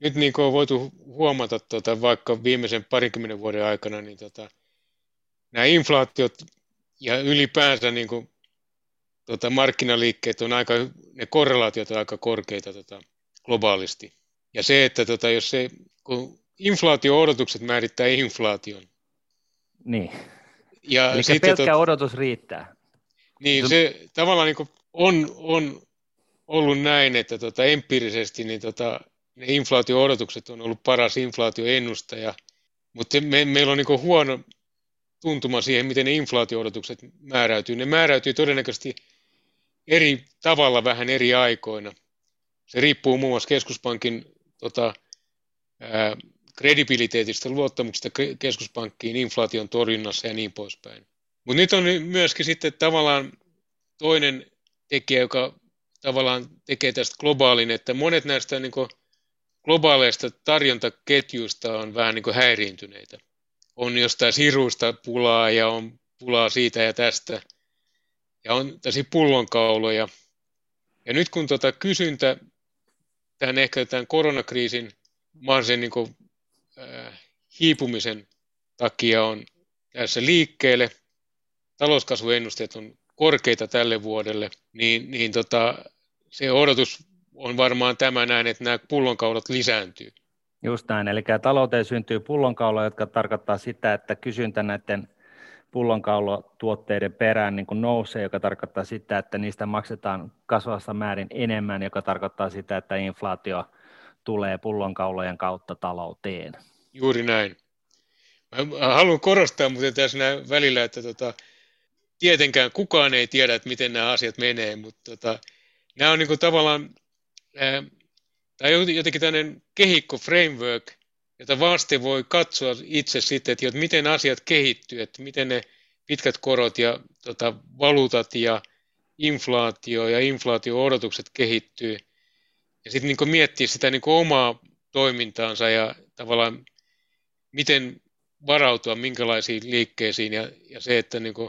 nyt niin kuin on voitu huomata vaikka viimeisen 20 vuoden aikana, niin nämä inflaatiot ja ylipäänsä niin kuin, markkinaliikkeet on aika, ne korrelaatiot on aika korkeita globaalisti. Ja se, että kun inflaatio-odotukset määrittää inflaation. Niin, eli pelkkä odotus riittää. Niin, se tavallaan niin kuin on ollut näin, että empiirisesti niin ne inflaatio-odotukset on ollut paras inflaatioennustaja, mutta meillä on niin kuin huono tuntuma siihen, miten ne inflaatio-odotukset määräytyy. Ne määräytyy todennäköisesti eri tavalla vähän eri aikoina. Se riippuu muun muassa keskuspankin kredibiliteetistä, luottamuksesta keskuspankkiin, inflaation torjunnassa ja niin poispäin. Mutta nyt on myöskin sitten tavallaan toinen tekijä, joka tavallaan tekee tästä globaalin, että monet näistä niin kuin globaaleista tarjontaketjuista on vähän niin kuin häiriintyneitä. On jostain siruista pulaa ja on pulaa siitä ja tästä ja on tällaisia pullonkauloja. Ja nyt kun kysyntä tähän ehkä tämän koronakriisin mahdollisen niin kuin, hiipumisen takia on tässä liikkeelle, talouskasvuennusteet on korkeita tälle vuodelle, niin se odotus on varmaan tämä näin, että nämä pullonkaulat lisääntyy. Just näin, eli talouteen syntyy pullonkauloja, jotka tarkoittaa sitä, että kysyntä näiden pullonkaulatuotteiden perään niin kuin nousee, joka tarkoittaa sitä, että niistä maksetaan kasvavassa määrin enemmän, joka tarkoittaa sitä, että inflaatio tulee pullonkaulojen kautta talouteen. Juuri näin. Mä haluan korostaa muuten tässä välillä, että tietenkään kukaan ei tiedä, että miten nämä asiat menee, mutta nämä on niinku tavallaan tai jotenkin tämmöinen kehikko framework, jota vasten voi katsoa itse sitten, että miten asiat kehittyy, että miten ne pitkät korot ja valuutat ja inflaatio ja inflaatio-odotukset kehittyy. Ja sitten niinku miettiä sitä niinku omaa toimintaansa ja tavallaan miten varautua minkälaisiin liikkeisiin ja se, että niinku,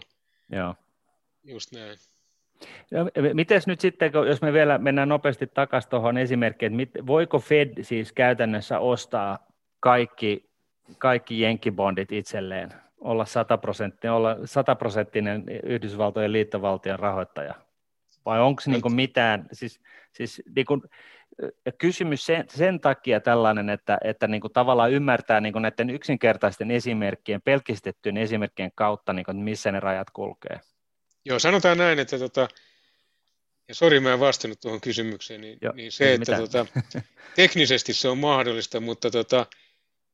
joo, just näin. Mites nyt sitten, jos me vielä mennään nopeasti takaisin tuohon esimerkkiin, että voiko Fed siis käytännössä ostaa kaikki jenkkibondit itselleen, olla 100-prosenttinen Yhdysvaltojen liittovaltion rahoittaja? Vai onko niinku mitään, siis niinku, kysymys sen takia tällainen, että niinku tavallaan ymmärtää niinku näiden yksinkertaisten esimerkkien, pelkistettyjen esimerkkien kautta, niinku, että missä ne rajat kulkee? Joo, sanotaan näin, että ja sori, mä en vastannut tuohon kysymykseen, niin se, että teknisesti se on mahdollista, mutta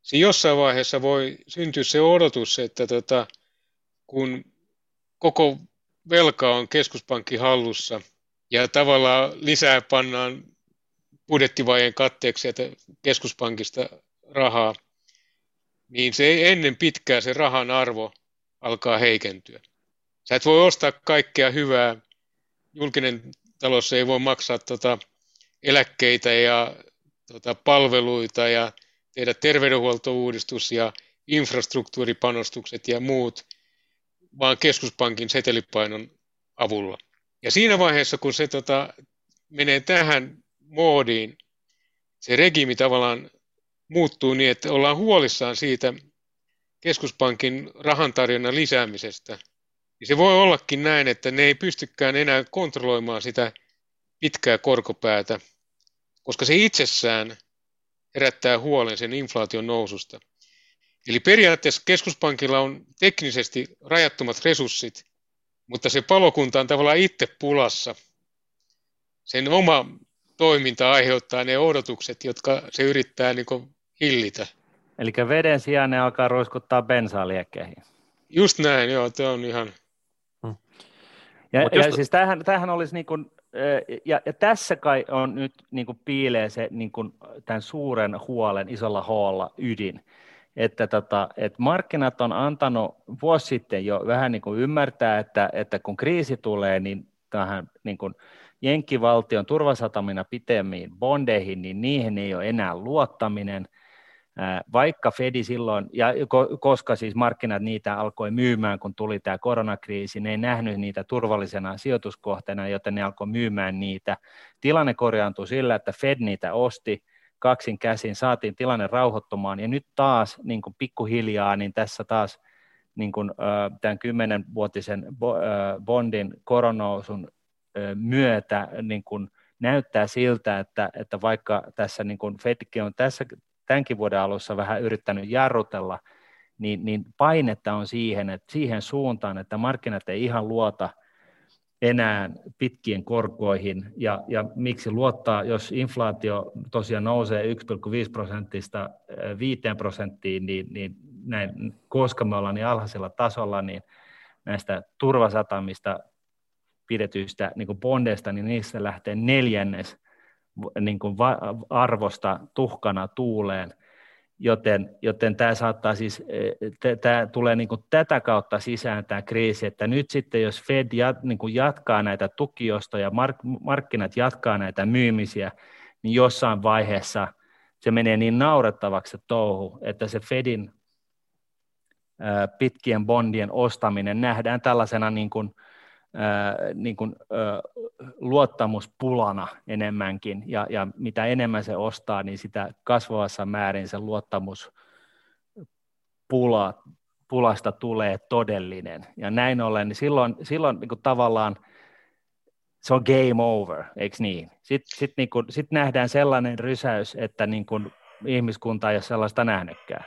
se jossain vaiheessa voi syntyä se odotus, että kun koko velka on keskuspankin hallussa ja tavallaan lisää pannaan budjettivajeen katteeksi sieltä keskuspankista rahaa, niin se ennen pitkää se rahan arvo alkaa heikentyä. Sä et voi ostaa kaikkea hyvää, julkinen talous ei voi maksaa eläkkeitä ja palveluita ja tehdä terveydenhuoltouudistus ja infrastruktuuripanostukset ja muut, vaan keskuspankin setelipainon avulla. Ja siinä vaiheessa, kun se menee tähän moodiin, se regiimi tavallaan muuttuu niin, että ollaan huolissaan siitä keskuspankin rahantarjonnan lisäämisestä. Ja se voi ollakin näin, että ne ei pystykään enää kontrolloimaan sitä pitkää korkopäätä, koska se itsessään herättää huolen sen inflaation noususta. Eli periaatteessa keskuspankilla on teknisesti rajattomat resurssit, mutta se palokunta on tavallaan itse pulassa. Sen oma toiminta aiheuttaa ne odotukset, jotka se yrittää niin hillitä. Eli veden sijaan ne alkaa ruiskuttaa bensaa liekkeihin. Just näin, joo, tämä on ihan... Ja siis tämähän olisi niin kuin, ja tässä kai on nyt niin kuin piilee se niin kuin tämän suuren huolen isolla hoolla ydin, että markkinat on antanut vuosi sitten jo vähän niin kuin ymmärtää, että kun kriisi tulee, niin tähän niin kuin jenkkivaltion turvasatamina pitemmiin bondeihin, niin niihin ei ole enää luottaminen, vaikka Fedi silloin, ja koska siis markkinat niitä alkoi myymään, kun tuli tämä koronakriisi, ne ei nähnyt niitä turvallisena sijoituskohteena, joten ne alkoi myymään niitä. Tilanne korjaantui sillä, että Fed niitä osti kaksin käsin, saatiin tilanne rauhoittumaan, ja nyt taas niin kuin pikkuhiljaa, niin tässä taas niin kuin, tämän 10-vuotisen bondin koronousun myötä niin kuin näyttää siltä, että vaikka tässä niin kuin Fedkin on tässä tämänkin vuoden alussa vähän yrittänyt jarrutella, niin painetta on siihen suuntaan, että markkinat ei ihan luota enää pitkien korkoihin, ja miksi luottaa, jos inflaatio tosiaan nousee 1,5% 5%, niin näin, koska me ollaan niin alhaisella tasolla, niin näistä turvasatamista pidetyistä niin kuin bondeista, niin niissä lähtee neljännes niin kuin arvosta tuhkana tuuleen, joten tämä saattaa siis, tämä tulee niin kuin tätä kautta sisään tämä kriisi, että nyt sitten jos Fed niin kuin jatkaa näitä tukiostoja, markkinat jatkaa näitä myymisiä, niin jossain vaiheessa se menee niin naurettavaksi se touhu, että se Fedin pitkien bondien ostaminen nähdään tällaisena niin kuin, luottamuspulana enemmänkin, ja mitä enemmän se ostaa, niin sitä kasvavassa määrin se luottamuspulasta tulee todellinen, ja näin ollen, niin silloin niin kuin tavallaan se on game over, eikö niin? Sitten nähdään sellainen rysäys, että niin kuin ihmiskunta ei ole sellaista nähnytkään.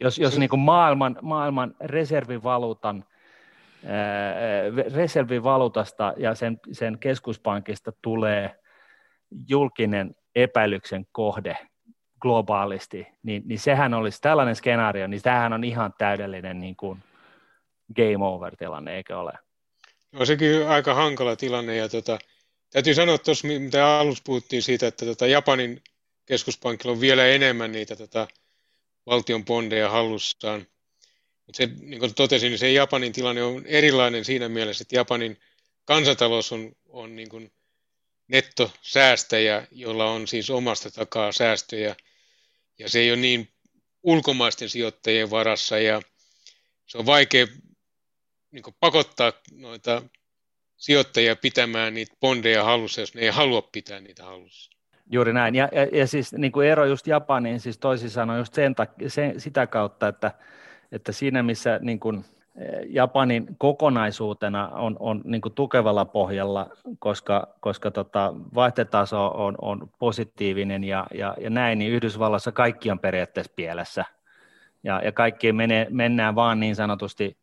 Jos niin kuin maailman reservivaluutasta ja sen keskuspankista tulee julkinen epäilyksen kohde globaalisti, niin sehän olisi tällainen skenaario, niin tämähän on ihan täydellinen niin kuin game over-tilanne, eikö ole? No sekin aika hankala tilanne, ja täytyy sanoa tuossa, mitä alussa puhuttiin siitä, että Japanin keskuspankilla on vielä enemmän niitä valtion bondeja hallussaan. Mutta se, niin kuin totesin, niin se Japanin tilanne on erilainen siinä mielessä, että Japanin kansantalous on niin kuin nettosäästäjä, jolla on siis omasta takaa säästöjä, ja se ei ole niin ulkomaisten sijoittajien varassa, ja se on vaikea niin kuin pakottaa noita sijoittajia pitämään niitä bondeja hallussa, jos ne ei halua pitää niitä hallussa. Juuri näin, ja siis niin kuin ero just Japaniin, siis toisin sanoen just sitä kautta, että siinä missä niin kuin Japanin kokonaisuutena on niin kuin tukevalla pohjalla, koska vaihtetaso on positiivinen ja näin, niin Yhdysvalloissa kaikki on periaatteessa pielessä, ja kaikki mennään vaan niin sanotusti,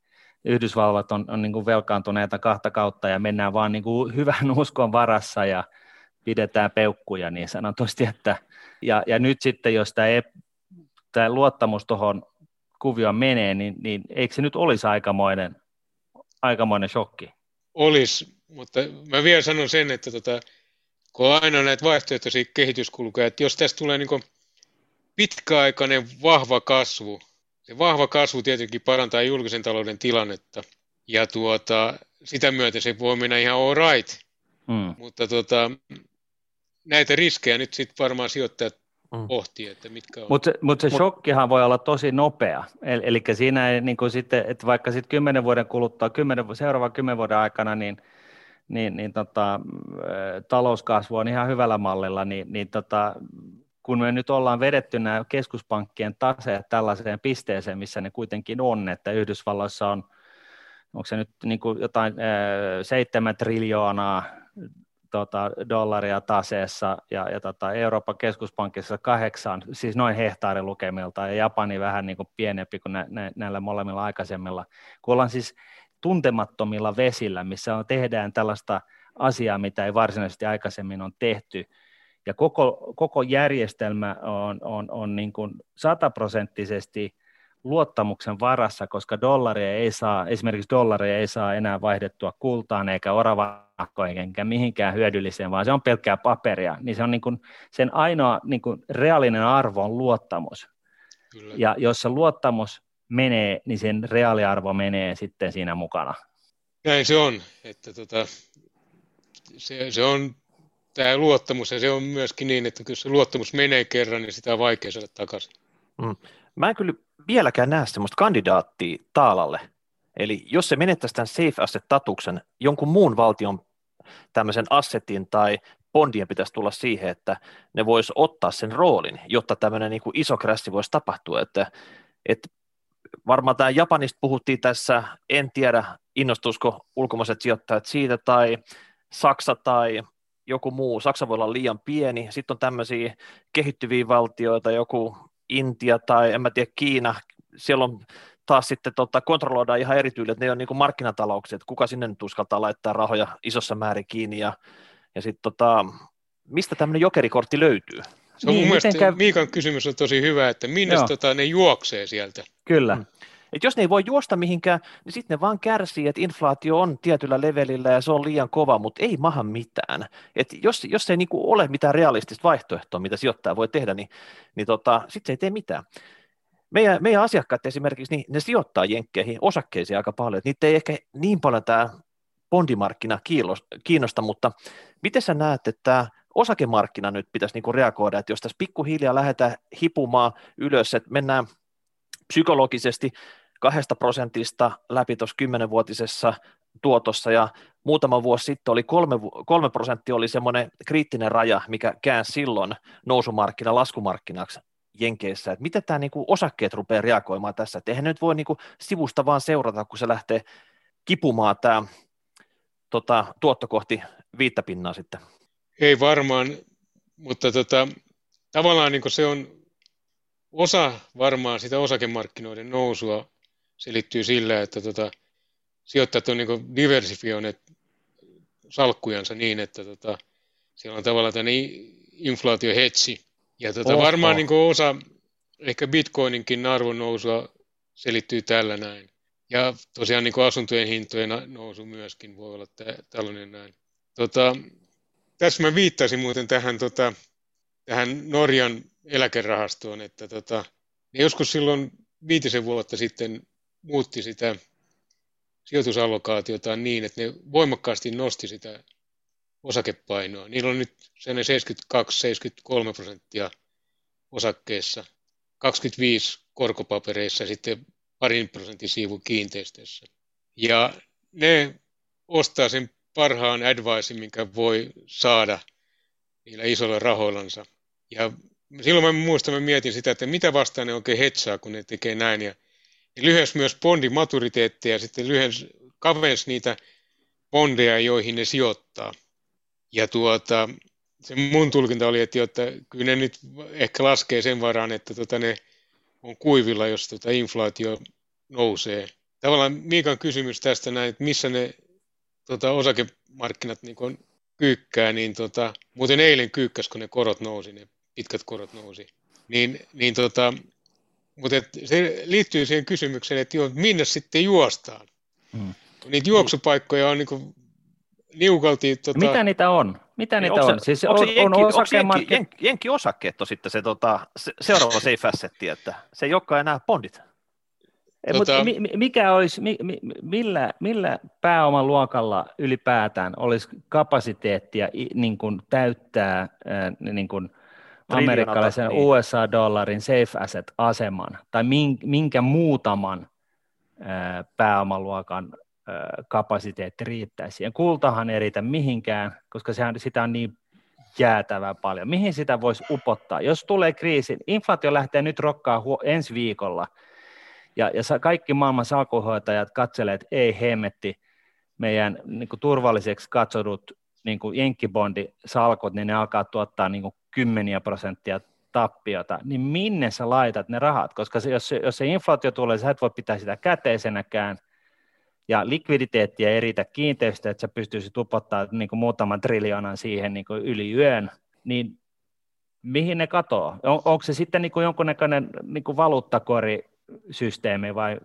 Yhdysvallat on niin kuin velkaantuneita kahta kautta, ja mennään vaan niin kuin hyvän uskon varassa, ja pidetään peukkuja niin sanotusti, että ja nyt sitten, jos tämä luottamus tuohon kuvioon menee, niin eikö se nyt olisi aikamoinen shokki? Olisi, mutta mä vielä sanon sen, että kun on aina näitä vaihtoehtoisia kehityskulkuja, että jos tästä tulee niin kuin pitkäaikainen vahva kasvu, se vahva kasvu tietenkin parantaa julkisen talouden tilannetta, ja sitä myöten se voi mennä ihan all right. Mutta näitä riskejä nyt sitten varmaan sijoittajat pohtii, että mitkä on. Mutta se shokkihan voi olla tosi nopea. Eli siinä ei, niin kuin sitten, että vaikka sitten 10 vuoden kuluttua, seuraavan 10 vuoden aikana, niin talouskasvu on ihan hyvällä mallilla, kun me nyt ollaan vedetty nämä keskuspankkien taseet tällaiseen pisteeseen, missä ne kuitenkin on, että Yhdysvalloissa on, onko se nyt niin kuin jotain 7 triljoonaa dollaria taseessa, ja Euroopan keskuspankissa 8, siis noin hehtaarilukemilta, ja Japani vähän niin kuin pienempi kuin näillä molemmilla aikaisemmilla, kun ollaan siis tuntemattomilla vesillä, missä tehdään tällaista asiaa, mitä ei varsinaisesti aikaisemmin on tehty, ja koko järjestelmä on niin kuin 100% luottamuksen varassa, koska esimerkiksi dollaria ei saa enää vaihdettua kultaan eikä oravahkoihin eikä mihinkään hyödylliseen, vaan se on pelkkää paperia, niin se on niin kuin, sen ainoa niin kuin reaalinen arvo on luottamus. Kyllä. Ja jos se luottamus menee, niin sen reaaliarvo menee sitten siinä mukana. Näin se on, että se on tämä luottamus, ja se on myöskin niin, että kun se luottamus menee kerran, niin sitä on vaikea saada takaisin. Mä en kyllä vieläkään näe semmoista kandidaattia taalalle. Eli jos se menettäisi tämän safe asset-tatuksen, jonkun muun valtion tämmöisen assetin tai bondien pitäisi tulla siihen, että ne vois ottaa sen roolin, jotta tämmöinen niin kuin iso crash voisi tapahtua. Että varmaan tämä Japanista puhuttiin tässä, en tiedä innostuisiko ulkomaiset sijoittajat siitä, tai Saksa tai joku muu. Saksa voi olla liian pieni, sitten on tämmöisiä kehittyviä valtioita, joku Intia tai en mä tiedä Kiina, siellä on taas sitten kontrolloidaan ihan erityisesti, että ne on niin kuin markkinatalouksia, että kuka sinne nyt uskaltaa laittaa rahoja isossa määrin kiinni, ja sitten mistä tämmöinen jokerikortti löytyy? Se on mun mielestä, Miikan kysymys on tosi hyvä, että minne ne juoksee sieltä. Kyllä. Et jos ne ei voi juosta mihinkään, niin sitten ne vaan kärsii, että inflaatio on tietyllä levelillä ja se on liian kova, mutta ei maha mitään. Et jos ei niinku ole mitään realistista vaihtoehtoa, mitä sijoittaja voi tehdä, niin sitten se ei tee mitään. Meidän asiakkaat esimerkiksi, niin ne sijoittaa jenkkeihin osakkeisiin aika paljon, että niitä ei ehkä niin paljon tämä bondimarkkina kiinnosta, mutta miten sä näet, että tämä osakemarkkina nyt pitäisi niinku reagoida, että jos tässä pikkuhiljaa lähdetään hipumaan ylös, että mennään psykologisesti 2% läpi tuossa 10-vuotisessa tuotossa, ja muutama vuosi sitten oli 3% oli semmoinen kriittinen raja, mikä käänsi silloin nousumarkkina laskumarkkinaksi Jenkeissä. Et mitä tämä niinku osakkeet rupeaa reagoimaan tässä? Et eihän ne nyt voi niinku sivusta vaan seurata, kun se lähtee kipumaan tämä tuotto kohti 5% sitten. Ei varmaan, mutta tavallaan niinku se on osa varmaan sitä osakemarkkinoiden nousua selittyy sillä, että sijoittajat on niin diversifioineet salkkujansa niin, että siellä on tavallaan tämmöinen inflaatiohetsi, Ja varmaan niin kuin osa, ehkä bitcoininkin arvon nousua selittyy tällä näin. Ja tosiaan niin kuin asuntojen hintojen nousu myöskin voi olla tällainen näin. Tässä mä viittasin muuten tähän Norjan eläkerahastoon, että ne joskus silloin 5 vuotta sitten muutti sitä sijoitusallokaatiota niin, että ne voimakkaasti nosti sitä osakepainoa. Niillä on nyt 72-73% osakkeissa, 25 korkopapereissa ja sitten parin prosentin siivu kiinteistössä. Ja ne ostaa sen parhaan advice, minkä voi saada niillä isolla rahoillansa. Ja silloin mä mietin sitä, että mitä vastaan ne oikein hetsaa, kun ne tekee näin. Ja lyhensi myös bondimaturiteetteja ja sitten kavensi niitä bondeja, joihin ne sijoittaa. Ja se mun tulkinta oli, että kyllä ne nyt ehkä laskee sen varaan, että ne on kuivilla, jos inflaatio nousee. Tavallaan Miikan kysymys tästä näin, että missä ne osakemarkkinat niin kyykkää, niin muuten eilen kyykkäs, kun ne korot nousi, ne pitkät korot nousi, mutta se liittyy siihen kysymykseen, että minne sitten juostaan. Niitä juoksupaikkoja on niin niukalti. Mitä niitä on? Siis onko jenkkiosakkeet on sitten se seuraava safe assetti, että se ei olekaan enää bondit. Mikä olisi, millä pääoman luokalla ylipäätään olisi kapasiteettia niin kuin täyttää niin kuin amerikkalaisen USA-dollarin safe asset-aseman tai minkä muutaman pääomaluokan kapasiteetti riittäisi. Ja kultahan ei riitä mihinkään, koska sitä on niin jäätävän paljon. Mihin sitä voisi upottaa? Jos tulee kriisi, inflaatio lähtee nyt rokkaa ensi viikolla, ja kaikki maailman salkunhoitajat katselee, että ei hemmetti, meidän niin kuin turvalliseksi katsodut niin kuin jenkkibondisalkut, niin ne alkaa tuottaa niin kuin 10% tappiota, niin minne sä laitat ne rahat? Koska jos se inflaatio tulee, sä et voi pitää sitä käteisenäkään, ja likviditeettiä ei riitä kiinteistöä, että sä pystyisit upottaa niin kuin muutaman triljoonan siihen niin kuin yli yön, niin mihin ne katoaa? Onko se sitten niin kuin jonkunnäköinen niin kuin valuuttakori, systeemi vai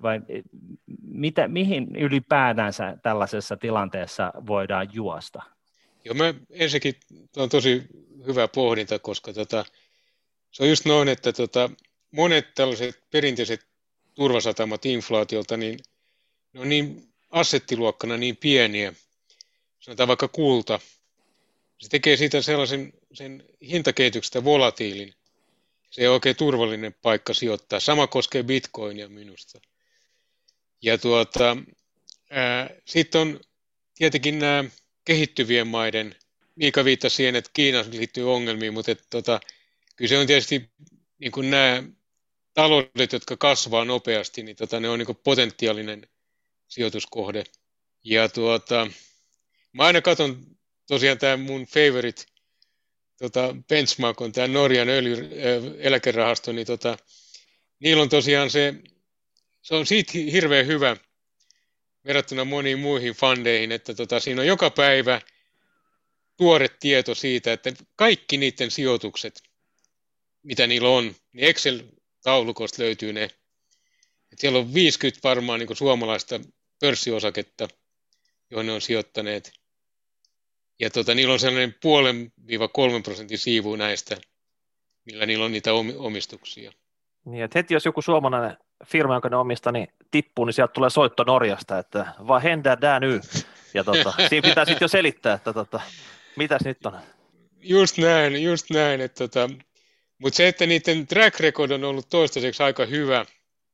mihin ylipäätänsä tällaisessa tilanteessa voidaan juosta? Joo, ensinnäkin on tosi hyvä pohdinta, koska se on just noin, että monet tällaiset perinteiset turvasatamat inflaatiolta, niin ne on niin assettiluokkana niin pieniä, sanotaan vaikka kulta, se tekee siitä sellaisen sen hintakehityksestä volatiilin. Se ei ole oikein turvallinen paikka sijoittaa. Sama koskee bitcoinia minusta. Ja sitten on tietenkin nämä kehittyvien maiden, Miika viittasi siihen, että Kiinaan liittyy ongelmiin, mutta kyllä se on tietysti niin kuin nämä taloudet, jotka kasvaa nopeasti, niin ne on niin kuin potentiaalinen sijoituskohde. Ja mä aina katson tosiaan tämä mun favorite, benchmark on tämä Norjan öljyrahasto, niin niillä on tosiaan se on siitä hirveän hyvä verrattuna moniin muihin fundeihin, että siinä on joka päivä tuore tieto siitä, että kaikki niiden sijoitukset, mitä niillä on, niin Excel-taulukosta löytyy ne. Et siellä on 50 varmaan niin kuin suomalaista pörssiosaketta, johon ne on sijoittaneet. Ja niillä on sellainen 0,5-3% siivu näistä, millä niillä on niitä omistuksia. Niin, että heti jos joku suomalainen firma, jonka ne omistaa, niin tippuu, niin sieltä tulee soitto Norjasta, että vaan händää dää nyt. Ja siinä pitää sitten jo selittää, että mitäs nyt on. Just näin. Mutta se, että niiden track record on ollut toistaiseksi aika hyvä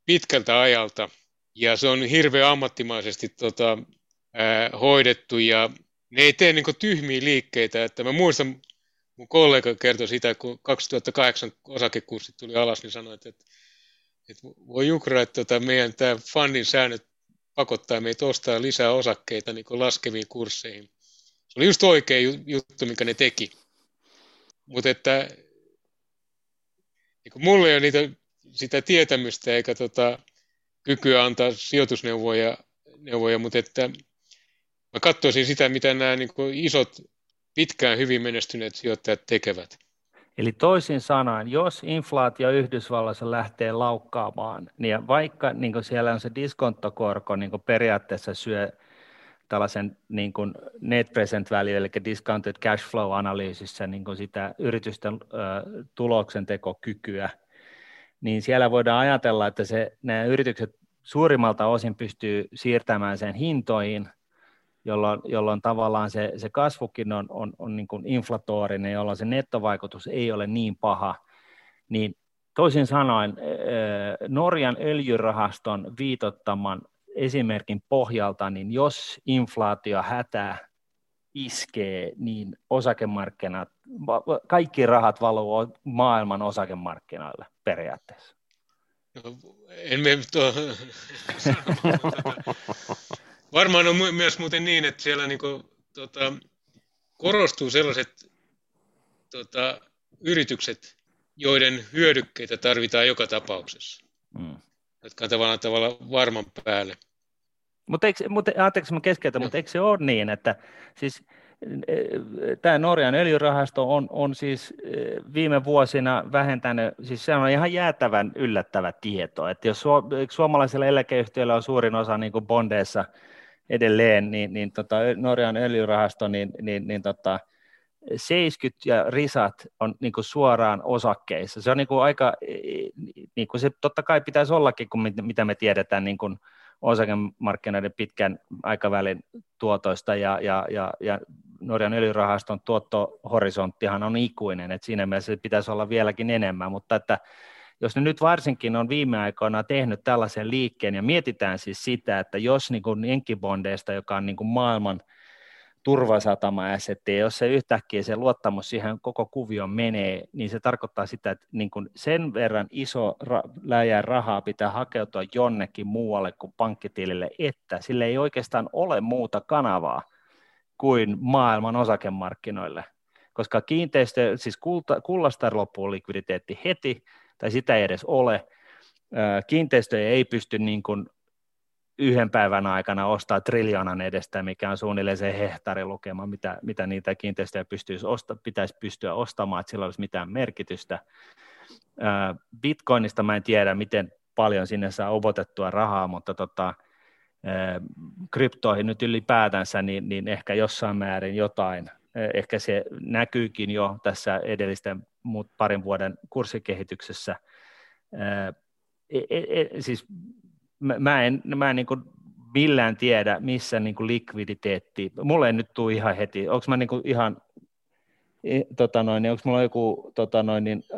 pitkältä ajalta, ja se on hirveän ammattimaisesti hoidettu, ja ne ei tee niin kuin tyhmiä liikkeitä, että mä muistan, mun kollega kertoi sitä, kun 2008 osakekurssit tuli alas, niin sanoi, että voi jukra, että meidän tämä fundin säännöt pakottaa meitä ostaa lisää osakkeita niin kuin laskeviin kursseihin. Se oli just oikea juttu, mikä ne teki. Mutta että niin kuin mulla ei ole sitä tietämystä eikä kykyä antaa sijoitusneuvoja, mutta että mä katsoisin sitä, mitä nämä niin kuin isot, pitkään hyvin menestyneet sijoittajat tekevät. Eli toisin sanoen, jos inflaatio Yhdysvalloissa lähtee laukkaamaan, niin vaikka niin kuin siellä on se diskonttokorko niin kuin periaatteessa syö tällaisen niin kuin net present value, eli discounted cash flow -analyysissä niin kuin sitä yritysten tuloksentekokykyä, niin siellä voidaan ajatella, että nämä yritykset suurimmalta osin pystyy siirtämään sen hintoihin, jolloin tavallaan se kasvukin on niin kuin inflatorinen, jolloin se nettovaikutus ei ole niin paha. Niin toisin sanoen Norjan öljyrahaston viitottaman esimerkin pohjalta, niin jos inflaatiohätä iskee, niin osakemarkkinat, kaikki rahat valuu maailman osakemarkkinoille periaatteessa. En mene Varmaan on myös muuten niin, että siellä niinku, korostuu sellaiset yritykset, joiden hyödykkeitä tarvitaan joka tapauksessa, jotka on tavallaan varman päälle. Mutta ajatteeksi mä keskeytän, mutta eikö se ole niin, että siis tämä Norjan öljyrahasto on siis viime vuosina vähentänyt, siis se on ihan jäätävän yllättävä tieto, että jos suomalaisilla eläkeyhtiöillä on suurin osa niin kuin bondeissa edelleen, niin Norjan öljyrahasto, niin 70 ja risat on niin kuin suoraan osakkeissa. Se on niin kuin aika, niin kuin se totta kai pitäisi ollakin, kun mitä me tiedetään niin kuin osakemarkkinoiden pitkän aikavälin tuotoista, ja Norjan öljyrahaston tuottohorisonttihan on ikuinen, että siinä mielessä pitäisi olla vieläkin enemmän, mutta että jos ne nyt varsinkin on viime aikoina tehnyt tällaisen liikkeen, ja mietitään siis sitä, että jos niin kuin jenkkibondeista, joka on niin kuin maailman turvasatama-assetti, jos se yhtäkkiä se luottamus siihen koko kuvioon menee, niin se tarkoittaa sitä, että niin kuin sen verran iso läjä rahaa pitää hakeutua jonnekin muualle kuin pankkitilille, että sillä ei oikeastaan ole muuta kanavaa kuin maailman osakemarkkinoille, koska kiinteistö, siis kullasta loppuu likviditeetti heti, tai sitä ei edes ole, kiinteistöjä ei pysty niin kuin yhden päivän aikana ostaa 1 triljonan edestä, mikä on suunnilleen se hehtaarilukema, mitä niitä kiinteistöjä pitäisi pystyä ostamaan, että sillä olisi mitään merkitystä. Bitcoinista mä en tiedä, miten paljon sinne saa obotettua rahaa, mutta kryptoihin nyt ylipäätänsä, niin ehkä jossain määrin jotain. Ehkä se näkyykin jo tässä edellisten parin vuoden kurssikehityksessä. Siis mä en niin kuin millään tiedä, missä niin kuin likviditeetti, mulle ei nyt tule ihan heti, onko mä niin kuin ihan, onko mulla joku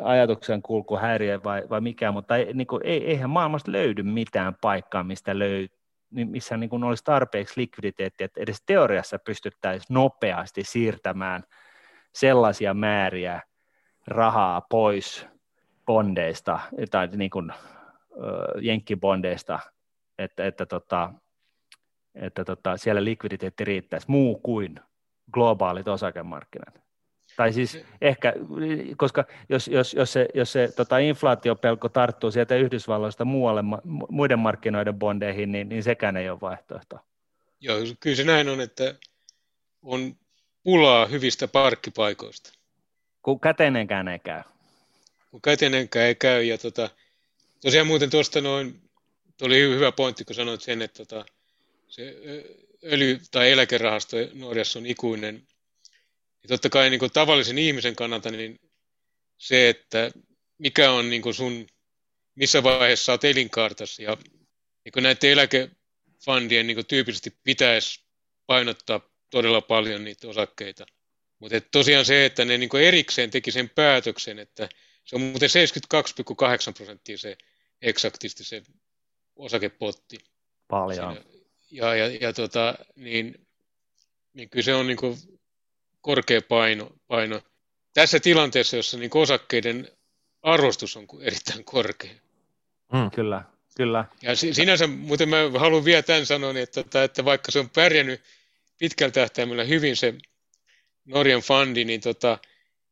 ajatuksen kulkuhäiriö vai mikä, mutta niin kuin, eihän maailmasta löydy mitään paikkaa, missä niin kuin olisi tarpeeksi likviditeettiä, että edes teoriassa pystyttäisiin nopeasti siirtämään sellaisia määriä rahaa pois bondeista tai niin kuin jenkkibondeista, että siellä likviditeetti riittäisi muu kuin globaalit osakemarkkinat. Tai siis ehkä, koska jos se inflaatiopelko tarttuu sieltä Yhdysvalloista muualle, muiden markkinoiden bondeihin, niin sekään ei ole vaihtoehto. Joo, kyllä se näin on, että on pulaa hyvistä parkkipaikoista. Kun käteinenkään ei käy. Ja tosiaan muuten tuosta oli hyvä pointti, kun sanoit sen, että se öljy- tai eläkerahasto Norjassa on ikuinen. Ja totta kai niin kuin tavallisen ihmisen kannalta niin se, että mikä on niin kuin sun, missä vaiheessa olet elinkaartasi, ja niin kuin näiden eläkefundien niin kuin tyypillisesti pitäisi painottaa todella paljon niitä osakkeita. Mutta tosiaan se, että ne niin kuin erikseen teki sen päätöksen, että se on muuten 72,8% se eksaktisti se osakepotti. Paljon. Ja kyllä se on niin kuin korkea paino. Tässä tilanteessa, jossa niin osakkeiden arvostus on erittäin korkea. Kyllä. Ja sinänsä, muuten mä haluan vielä tämän sanoa, että vaikka se on pärjännyt pitkällä tähtäimellä hyvin se Norjan fundi, niin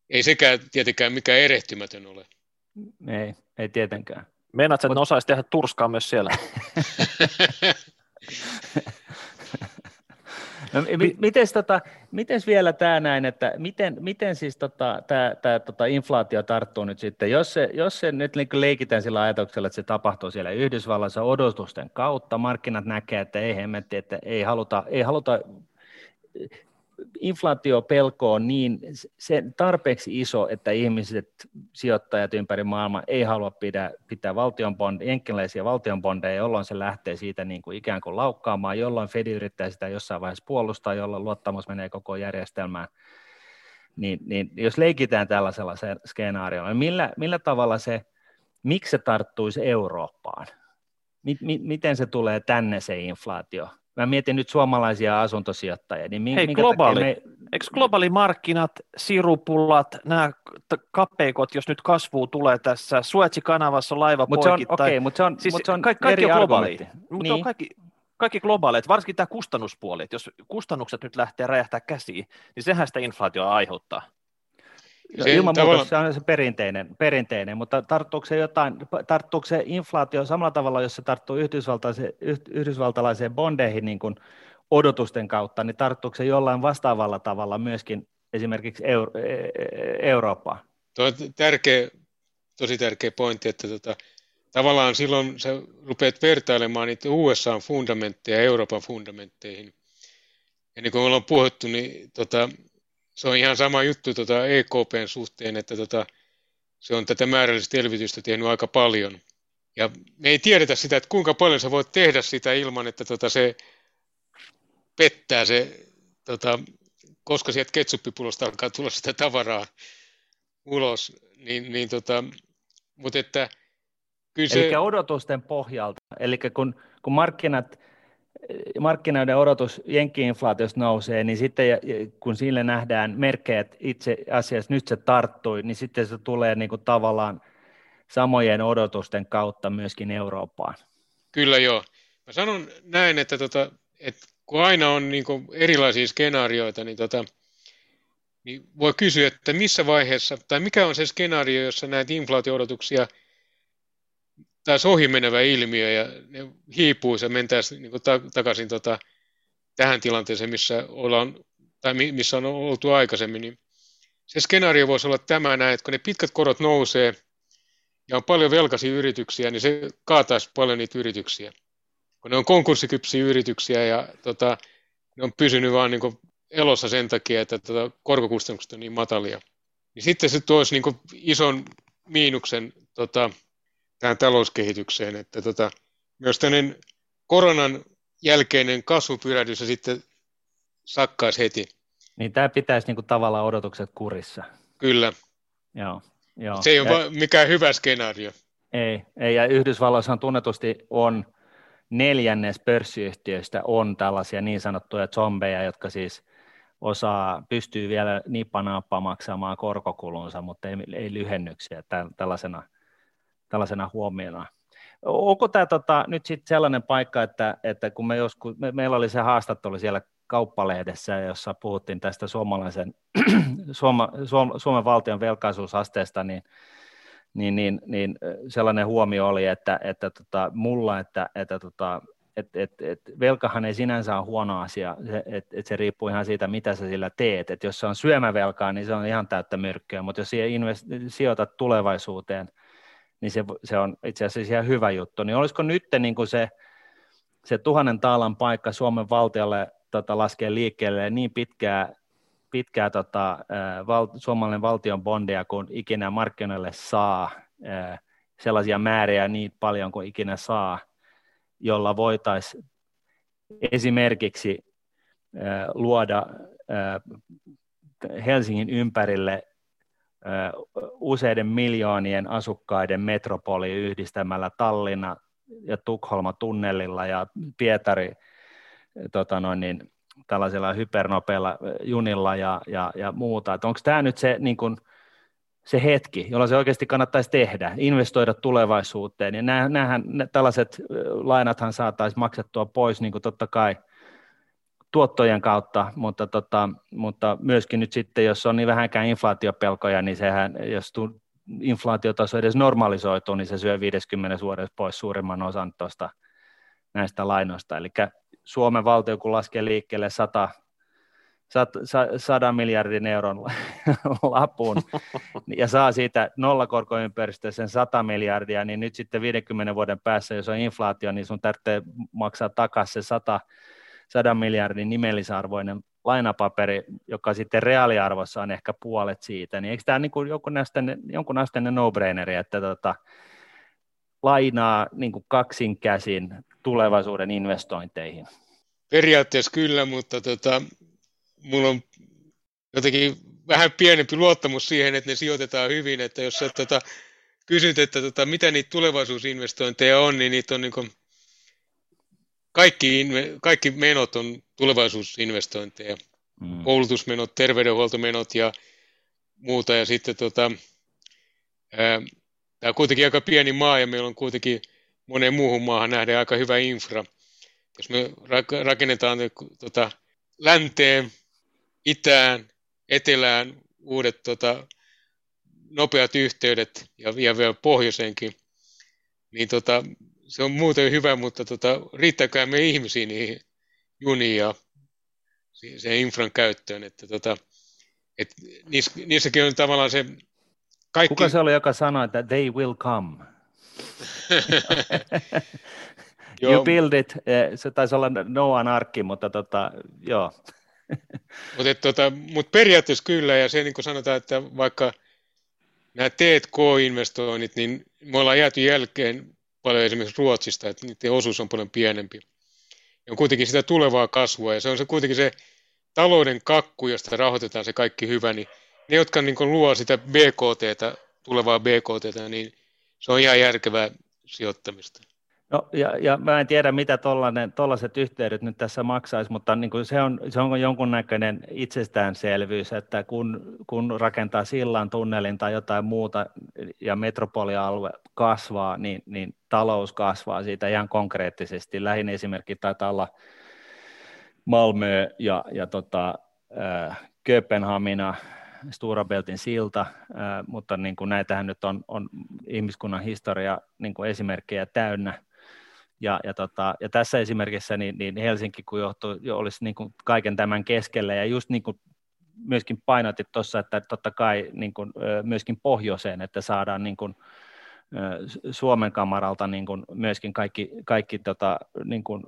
ei sekään tietenkään mikään erehtymätön ole. Ei tietenkään. Meinaatko, että ne osaisi tehdä turskaa myös siellä? No, mites vielä tämä näin, että miten siis tämä inflaatio tarttuu nyt sitten, jos se nyt niin leikitään sillä ajatuksella, että se tapahtuu siellä Yhdysvalloissa odotusten kautta, markkinat näkee, että ei hemmetti, että ei haluta inflaatiopelko on niin sen tarpeeksi iso, että ihmiset, sijoittajat ympäri maailmaa ei halua pitää jenkkiläisiä valtionbondeja, jolloin se lähtee siitä niin kuin ikään kuin laukkaamaan, jolloin Fed yrittää sitä jossain vaiheessa puolustaa, jolloin luottamus menee koko järjestelmään. Niin jos leikitään tällaisella skenaariolla, niin millä tavalla miksi se tarttuisi Eurooppaan? Miten se tulee tänne se inflaatio? Mä mietin nyt suomalaisia asuntosijoittajia. Niin Eikö globaalimarkkinat, sirupulat, nämä kapeikot, jos nyt kasvua tulee tässä, Suetsikanavassa laiva poikittain. Okei, mutta se on, siis kaikki on globaali. Mutta on kaikki globaaleet, varsinkin tämä kustannuspuoli. Jos kustannukset nyt lähtee räjähtää käsiin, niin sehän sitä inflaatiota aiheuttaa. Ilman muuta se on se perinteinen, mutta tarttuuko se inflaatio samalla tavalla, jos se tarttuu yhdysvaltalaiseen bondeihin niin kuin odotusten kautta, niin tarttuuko se jollain vastaavalla tavalla myöskin esimerkiksi Eurooppaan? Tuo on tosi tärkeä pointti, että tavallaan silloin sä rupeat vertailemaan niitä USA:n fundamentteja ja Euroopan fundamentteihin. Ja niin kuin me ollaan puhuttu, niin se on ihan sama juttu EKP:n suhteen, että se on tätä määrällistä elvytystä tehnyt aika paljon. Ja me ei tiedetä sitä, että kuinka paljon sä voit tehdä sitä ilman, että se pettää se, koska sieltä ketsuppipulosta alkaa tulla sitä tavaraa ulos. Mutta että kyllä se... Eli odotusten pohjalta, eli kun markkinoiden odotus jenkki-inflaatiosta nousee, niin sitten kun sille nähdään merkkejä, että itse asiassa nyt se tarttui, niin sitten se tulee niin kuin tavallaan samojen odotusten kautta myöskin Eurooppaan. Kyllä joo. Mä sanon näin, että, kun aina on niin kuin erilaisia skenaarioita, niin, niin voi kysyä, että missä vaiheessa, tai mikä on se skenaario, jossa näitä inflaatio-odotuksia taas ohimenevä ilmiö ja ne hiipuisi ja mentäisiin niin takaisin tähän tilanteeseen, missä on oltu aikaisemmin. Niin se skenaario voisi olla tämä näin, että kun ne pitkät korot nousee ja on paljon velkaisia yrityksiä, niin se kaataisi paljon niitä yrityksiä. Kun ne on konkurssikypsiä yrityksiä ja ne on pysynyt vaan niin elossa sen takia, että korkokustannukset on niin matalia. Niin sitten se toisi niin ison miinuksen tähän talouskehitykseen, että myös tämmöinen koronan jälkeinen kasvupyrähdys ja sitten sakkaisi heti. Niin tämä pitäisi niinku tavallaan odotukset kurissa. Kyllä. Joo. Se ei ole mikään hyvä skenaario. Ei, ja Yhdysvalloissahan tunnetusti on 4. pörssiyhtiöistä on tällaisia niin sanottuja zombeja, jotka siis pystyy vielä nippa-nappa maksamaan korkokulunsa, mutta ei lyhennyksiä tällaisena huomiona. Onko tämä nyt sitten sellainen paikka, että kun meillä oli se haastattelu siellä Kauppalehdessä, jossa puhuttiin tästä Suomen valtion velkaisuusasteesta, niin sellainen huomio oli, että velkahan ei sinänsä ole huono asia, että se riippuu ihan siitä, mitä sä sillä teet. Et jos se on syömävelkaa, niin se on ihan täyttä myrkkyä, mutta jos siihen sijoitat tulevaisuuteen, niin se on itse asiassa ihan hyvä juttu. Niin olisiko nyt niin kuin se 1000 taalan paikka Suomen valtiolle laskea liikkeelle niin pitkää suomalainen valtion bondeja, kun ikinä markkinoille saa sellaisia määriä niin paljon kuin ikinä saa, jolla voitaisiin esimerkiksi luoda Helsingin ympärille useiden miljoonien asukkaiden metropoli yhdistämällä Tallinna ja Tukholma tunnelilla ja Pietari tällaisella hypernopealla junilla ja muuta. Onko tämä nyt se hetki, jolla se oikeasti kannattaisi tehdä, investoida tulevaisuuteen? Ja tällaiset lainathan saataisiin maksettua pois niin kuin totta kai tuottojen kautta, mutta myöskin nyt sitten, jos on niin vähänkään inflaatiopelkoja, niin sehän, jos inflaatiotaso edes normalisoituu, niin se syö 50 vuodessa pois suurimman osan näistä lainoista. Eli Suomen valtio, kun laskee liikkeelle 100 miljardin euron lapun ja saa siitä nollakorkoympäristöön sen 100 miljardia, niin nyt sitten 50 vuoden päässä, jos on inflaatio, niin sun täytyy maksaa takaisin se 100 miljardin nimellisarvoinen lainapaperi, joka sitten reaaliarvossa on ehkä puolet siitä. Niin eikö tämä niin kuin jonkun asteinen no-braineri, että lainaa niin kuin kaksinkäsin tulevaisuuden investointeihin? Periaatteessa kyllä, mutta mulla on jotenkin vähän pienempi luottamus siihen, että ne sijoitetaan hyvin, että jos sä kysyt, että mitä niitä tulevaisuusinvestointeja on, niin niitä on niin kuin kaikki menot on tulevaisuusinvestointeja, koulutusmenot, terveydenhuoltomenot ja muuta, ja sitten tämä on kuitenkin aika pieni maa, ja meillä on kuitenkin moneen muuhun maahan nähden aika hyvä infra. Jos me rakennetaan länteen, itään, etelään uudet nopeat yhteydet ja vielä pohjoiseenkin, niin se on muuten hyvä, mutta riittääkään me ihmisiä niihin juniin ja sen infran käyttöön. Että niissäkin on tavallaan se kaikki... Kuka se oli, joka sanoi, että they will come? You build it. Se taisi olla Noan arkki, mutta joo. Mutta periaatteessa kyllä, ja se niin kuin sanotaan, että vaikka nämä T&K-investoinnit, niin me ollaan jääty jälkeen paljon esimerkiksi Ruotsista, että niiden osuus on paljon pienempi. Ja on kuitenkin sitä tulevaa kasvua, ja se on se kuitenkin se talouden kakku, josta rahoitetaan se kaikki hyvä, niin ne, jotka niin kuin luo sitä BKT:tä, tulevaa BKT:tä, niin se on ihan järkevää sijoittamista. No, ja mä en tiedä, mitä tollaiset yhteydet nyt tässä maksaisi, mutta niin kuin se on jonkunnäköinen itsestäänselvyys, että kun rakentaa sillan, tunnelin tai jotain muuta ja metropolialue kasvaa, niin talous kasvaa siitä ihan konkreettisesti. Lähin esimerkki taitaa olla Malmö ja Köpenhamina, Storebeltin silta, mutta niin kuin näitähän nyt on ihmiskunnan historia niin kuin esimerkkejä täynnä. Ja tässä esimerkissä niin Helsinki, kun olisi niin kuin kaiken tämän keskellä, ja just niin kuin myöskin painotit tuossa, että totta kai niin kuin myöskin pohjoiseen, että saadaan niin kuin Suomen kamaralta niin kuin myöskin kaikki niin kuin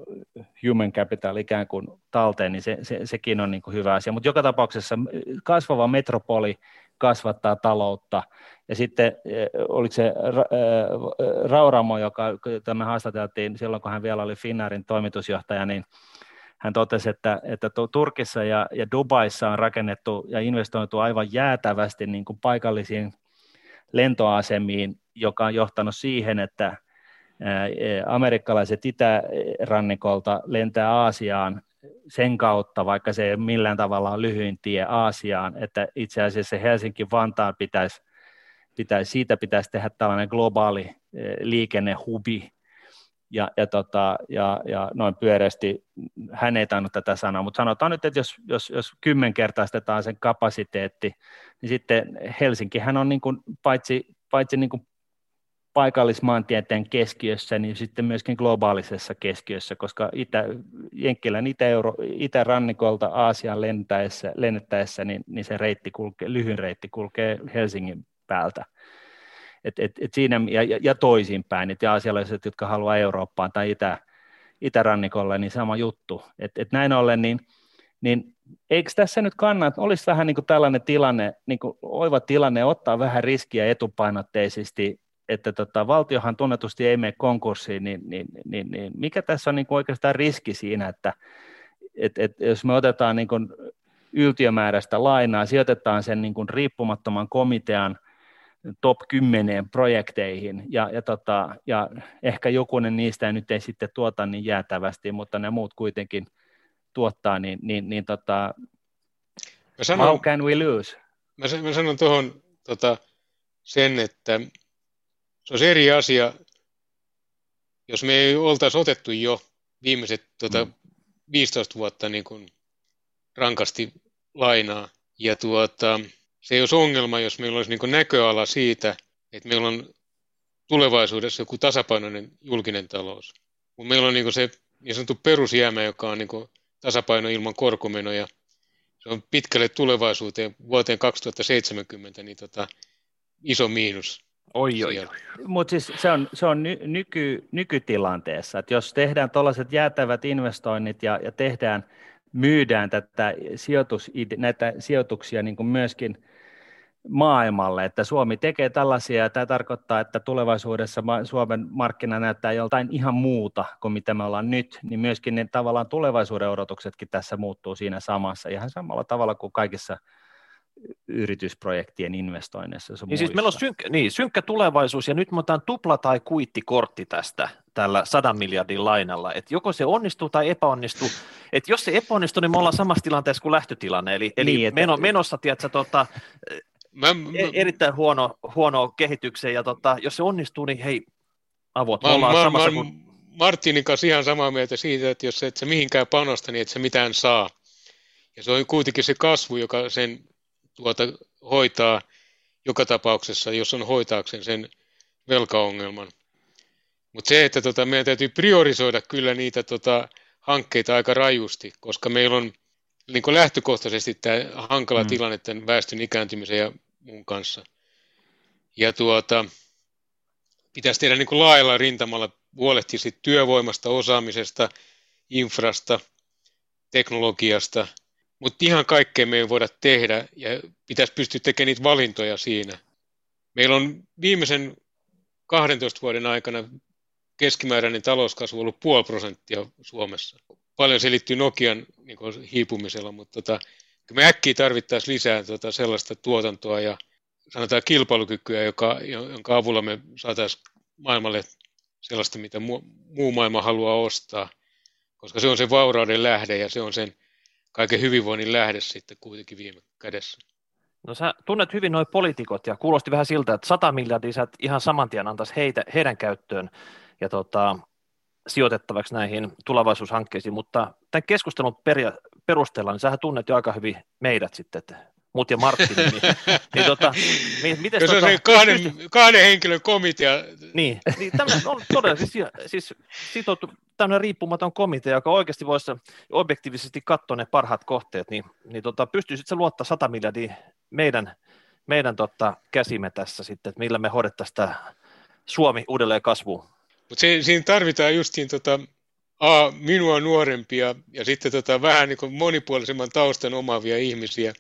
human capital ikään kuin talteen, niin sekin on niin kuin hyvä asia. Mutta joka tapauksessa kasvava metropoli kasvattaa taloutta. Ja sitten oliko se Rauramo, jota me haastateltiin silloin, kun hän vielä oli Finnairin toimitusjohtaja, niin hän totesi, että Turkissa ja Dubaissa on rakennettu ja investoitu aivan jäätävästi niin kuin paikallisiin lentoasemiin, joka on johtanut siihen, että amerikkalaiset itärannikolta lentää Aasiaan sen kautta, vaikka se ei millään tavalla ole lyhyin tie Aasiaan, että itse asiassa Helsinki-Vantaan pitäisi tehdä tällainen globaali liikennehubi, ja noin pyöreästi, hän ei tainnut tätä sanaa, mutta sanotaan nyt, että jos 10-kertaistetaan sen kapasiteetti, niin sitten Helsinkihän on niin kuin paitsi niin kuin paikallismaantieteen keskiössä, niin sitten myöskin globaalisessa keskiössä, koska Jenkkilän itärannikolta Aasiaan lennettäessä, niin se lyhyin reitti kulkee Helsingin päältä. Et siinä, ja toisinpäin, että aasialaiset, jotka haluaa Eurooppaan tai itärannikolle, niin sama juttu. Et näin ollen, niin eikö tässä nyt kannata, olisi vähän niin kuin tällainen tilanne, niin kuin oiva tilanne ottaa vähän riskiä etupainotteisesti, että valtiohan tunnetusti ei mene konkurssiin, niin mikä tässä on niin kuin oikeastaan riski siinä, että jos me otetaan niin kuin yltiömääräistä lainaa, sijoitetaan sen niin kuin riippumattoman komitean top 10 projekteihin, ja ehkä jokunen niistä nyt ei sitten tuota niin jäätävästi, mutta ne muut kuitenkin tuottaa, niin how can we lose? Mä sanon tuohon sen, että se on eri asia, jos me ei oltaisi otettu jo viimeiset 15 vuotta niin kuin rankasti lainaa, ja se ei olisi ongelma, jos meillä olisi niin kuin näköala siitä, että meillä on tulevaisuudessa joku tasapainoinen julkinen talous. Mutta meillä on niin kuin se niin sanottu perusjäämä, joka on niin kuin tasapaino ilman korkomenoja. Se on pitkälle tulevaisuuteen, vuoteen 2070, niin iso miinus. Mutta siis se on nykytilanteessa, että jos tehdään tuollaiset jäätävät investoinnit ja tehdään, myydään näitä sijoituksia niin kuin myöskin maailmalle, että Suomi tekee tällaisia ja tämä tarkoittaa, että tulevaisuudessa Suomen markkina näyttää joltain ihan muuta kuin mitä me ollaan nyt, niin myöskin ne tavallaan tulevaisuuden odotuksetkin tässä muuttuu siinä samassa, ihan samalla tavalla kuin kaikissa yritysprojektien investoinneissa. Niin siis meillä on synkkä tulevaisuus ja nyt me otetaan tupla- tai kuittikortti tästä tällä 100 miljardin lainalla, että joko se onnistuu tai epäonnistuu, että jos se epäonnistuu, niin me ollaan samassa tilanteessa kuin lähtötilanne, eli niin, menossa, tiedätkö, erittäin huono kehitykseen ja jos se onnistuu, niin hei, avot, ollaan samassa kuin... Marttinin kanssa ihan samaa mieltä siitä, että jos et sä mihinkään panosta, niin et sä mitään saa. Ja se on kuitenkin se kasvu, joka sen hoitaa joka tapauksessa, jos on hoitaakseen sen velkaongelman. Mutta se, että meidän täytyy priorisoida kyllä niitä hankkeita aika rajusti, koska meillä on niin kuin lähtökohtaisesti tämä hankala tilanne tämän väestön ikääntymisen ja muun kanssa. Ja pitäisi tehdä niin kuin laajalla rintamalla, huolehtia sit työvoimasta, osaamisesta, infrasta, teknologiasta. Mutta ihan kaikkea me ei voida tehdä ja pitäisi pystyä tekemään niitä valintoja siinä. Meillä on viimeisen 12 vuoden aikana keskimääräinen talouskasvu ollut 0,5% Suomessa. Paljon se liittyy Nokian niin kuin hiipumisella, mutta me äkkiä tarvittaisiin lisää sellaista tuotantoa ja sanotaan kilpailukykyä, jonka avulla me saataisiin maailmalle sellaista, mitä muu maailma haluaa ostaa, koska se on se vaurauden lähde ja se on sen kaiken hyvinvoinnin lähde sitten kuitenkin viime kädessä. No sä tunnet hyvin nuo poliitikot ja kuulosti vähän siltä, että 100 miljardia sä ihan saman tien antaisi heidän käyttöön ja sijoitettavaksi näihin tulevaisuushankkeisiin, mutta tämän keskustelun perusteella, niin sähän tunnet jo aika hyvin meidät sitten, mut ja Martti, niin miten se on se kahden henkilön komitea. Niin tämä on todella siis sitoutu, tämmöinen riippumaton komitea, joka oikeasti voisi objektiivisesti katsoa ne parhaat kohteet, niin pystyisit sä luottaa 100 miljardia meidän käsimme tässä sitten, että millä me hoidettaisiin tämä Suomi uudelleen kasvuun. Mutta siinä tarvitaan justiin minua nuorempia ja sitten vähän niin kuin monipuolisemman taustan omaavia ihmisiä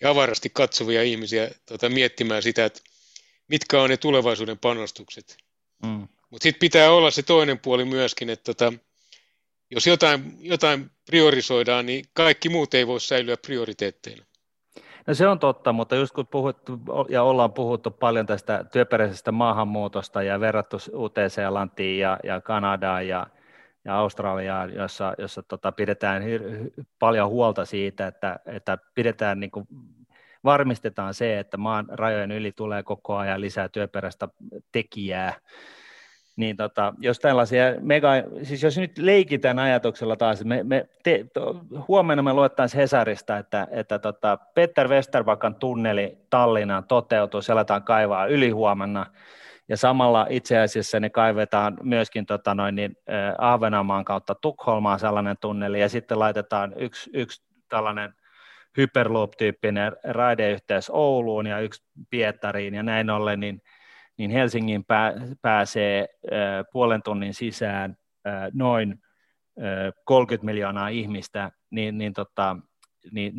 ja avarasti katsovia ihmisiä miettimään sitä, että mitkä on ne tulevaisuuden panostukset. Mutta sitten pitää olla se toinen puoli myöskin, että jos jotain priorisoidaan, niin kaikki muut ei voi säilyä prioriteetteina. No se on totta, mutta just kun ollaan puhuttu paljon tästä työperäisestä maahanmuutosta ja verrattu UT-Seelantiin ja Kanadaan ja Australiaan, jossa pidetään paljon huolta siitä, että pidetään niin kuin varmistetaan se, että maan rajojen yli tulee koko ajan lisää työperäistä tekijää. Niin jos tällaisia siis jos nyt leikitään ajatuksella taas, huomenna me luettaisiin Hesarista, että Petter Westerbakan tunneli Tallinnaan toteutuu, se aletaan kaivaa ylihuomenna, ja samalla itse asiassa ne kaivetaan myöskin Ahvenanmaan kautta Tukholmaan sellainen tunneli, ja sitten laitetaan yksi tällainen hyperloop-tyyppinen raideyhteys Ouluun ja yksi Pietariin, ja näin ollen, niin Helsingin pääsee puolen tunnin sisään noin 30 miljoonaa ihmistä, niin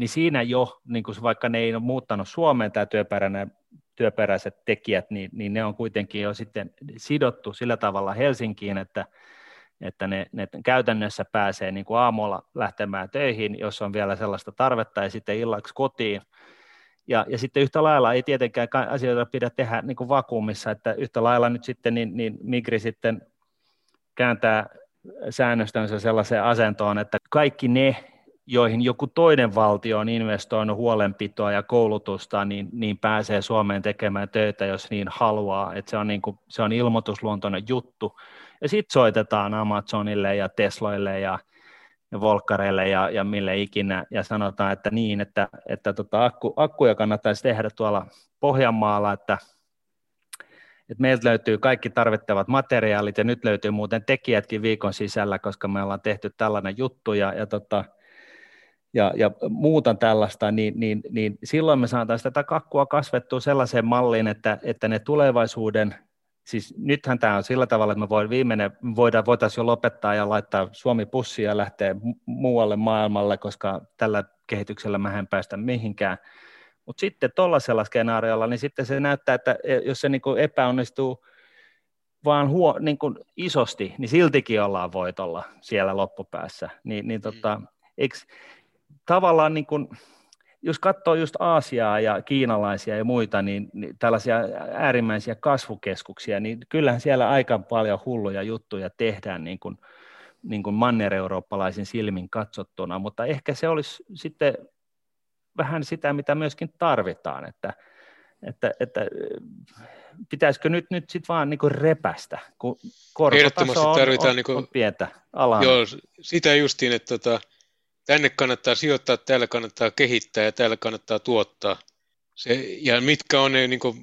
siinä jo, niin kun vaikka ne ei ole muuttanut Suomeen tämä työperäiset tekijät, niin ne on kuitenkin jo sitten sidottu sillä tavalla Helsinkiin, että ne käytännössä pääsee niin kuin aamulla lähtemään töihin, jos on vielä sellaista tarvetta, ja sitten illaksi kotiin. Ja sitten yhtä lailla ei tietenkään asioita pidä tehdä niin kuin vakuumissa, että yhtä lailla nyt sitten niin Migri sitten kääntää säännöstönsä sellaiseen asentoon, että kaikki ne, joihin joku toinen valtio on investoinut huolenpitoa ja koulutusta, niin pääsee Suomeen tekemään töitä, jos niin haluaa. Että se on ilmoitusluontoinen juttu. Ja sitten soitetaan Amazonille ja Tesloille ja Volkkareille ja mille ikinä, ja sanotaan, että niin, että akkuja kannattaisi tehdä tuolla Pohjanmaalla, että että meiltä löytyy kaikki tarvittavat materiaalit ja nyt löytyy muuten tekijätkin viikon sisällä, koska me ollaan tehty tällainen juttu ja muuta tällaista, niin silloin me saadaan sitä kakkua kasvettua sellaiseen malliin, että ne tulevaisuuden, siis nythän tämä on sillä tavalla, että me voitaisiin jo lopettaa ja laittaa Suomi pussiin ja lähteä muualle maailmalle, koska tällä kehityksellä mä en päästä mihinkään. Mutta sitten tuollaisella skenaariolla, niin sitten se näyttää, että jos se niinku epäonnistuu vaan niinku isosti, niin siltikin ollaan voitolla siellä loppupäässä. Tavallaan niin kun, jos katsoo just Aasiaa ja kiinalaisia ja muita, niin tällaisia äärimmäisiä kasvukeskuksia, niin kyllähän siellä aika paljon hulluja juttuja tehdään niin kun manner-eurooppalaisen silmin katsottuna, mutta ehkä se olisi sitten vähän sitä, mitä myöskin tarvitaan, että pitäisikö nyt sitten vaan niin repästä, kun korkotaso on pientä alaa. Joo, sitä justiin, että tänne kannattaa sijoittaa, täällä kannattaa kehittää ja täällä kannattaa tuottaa. Ja mitkä on ne, niin kuin,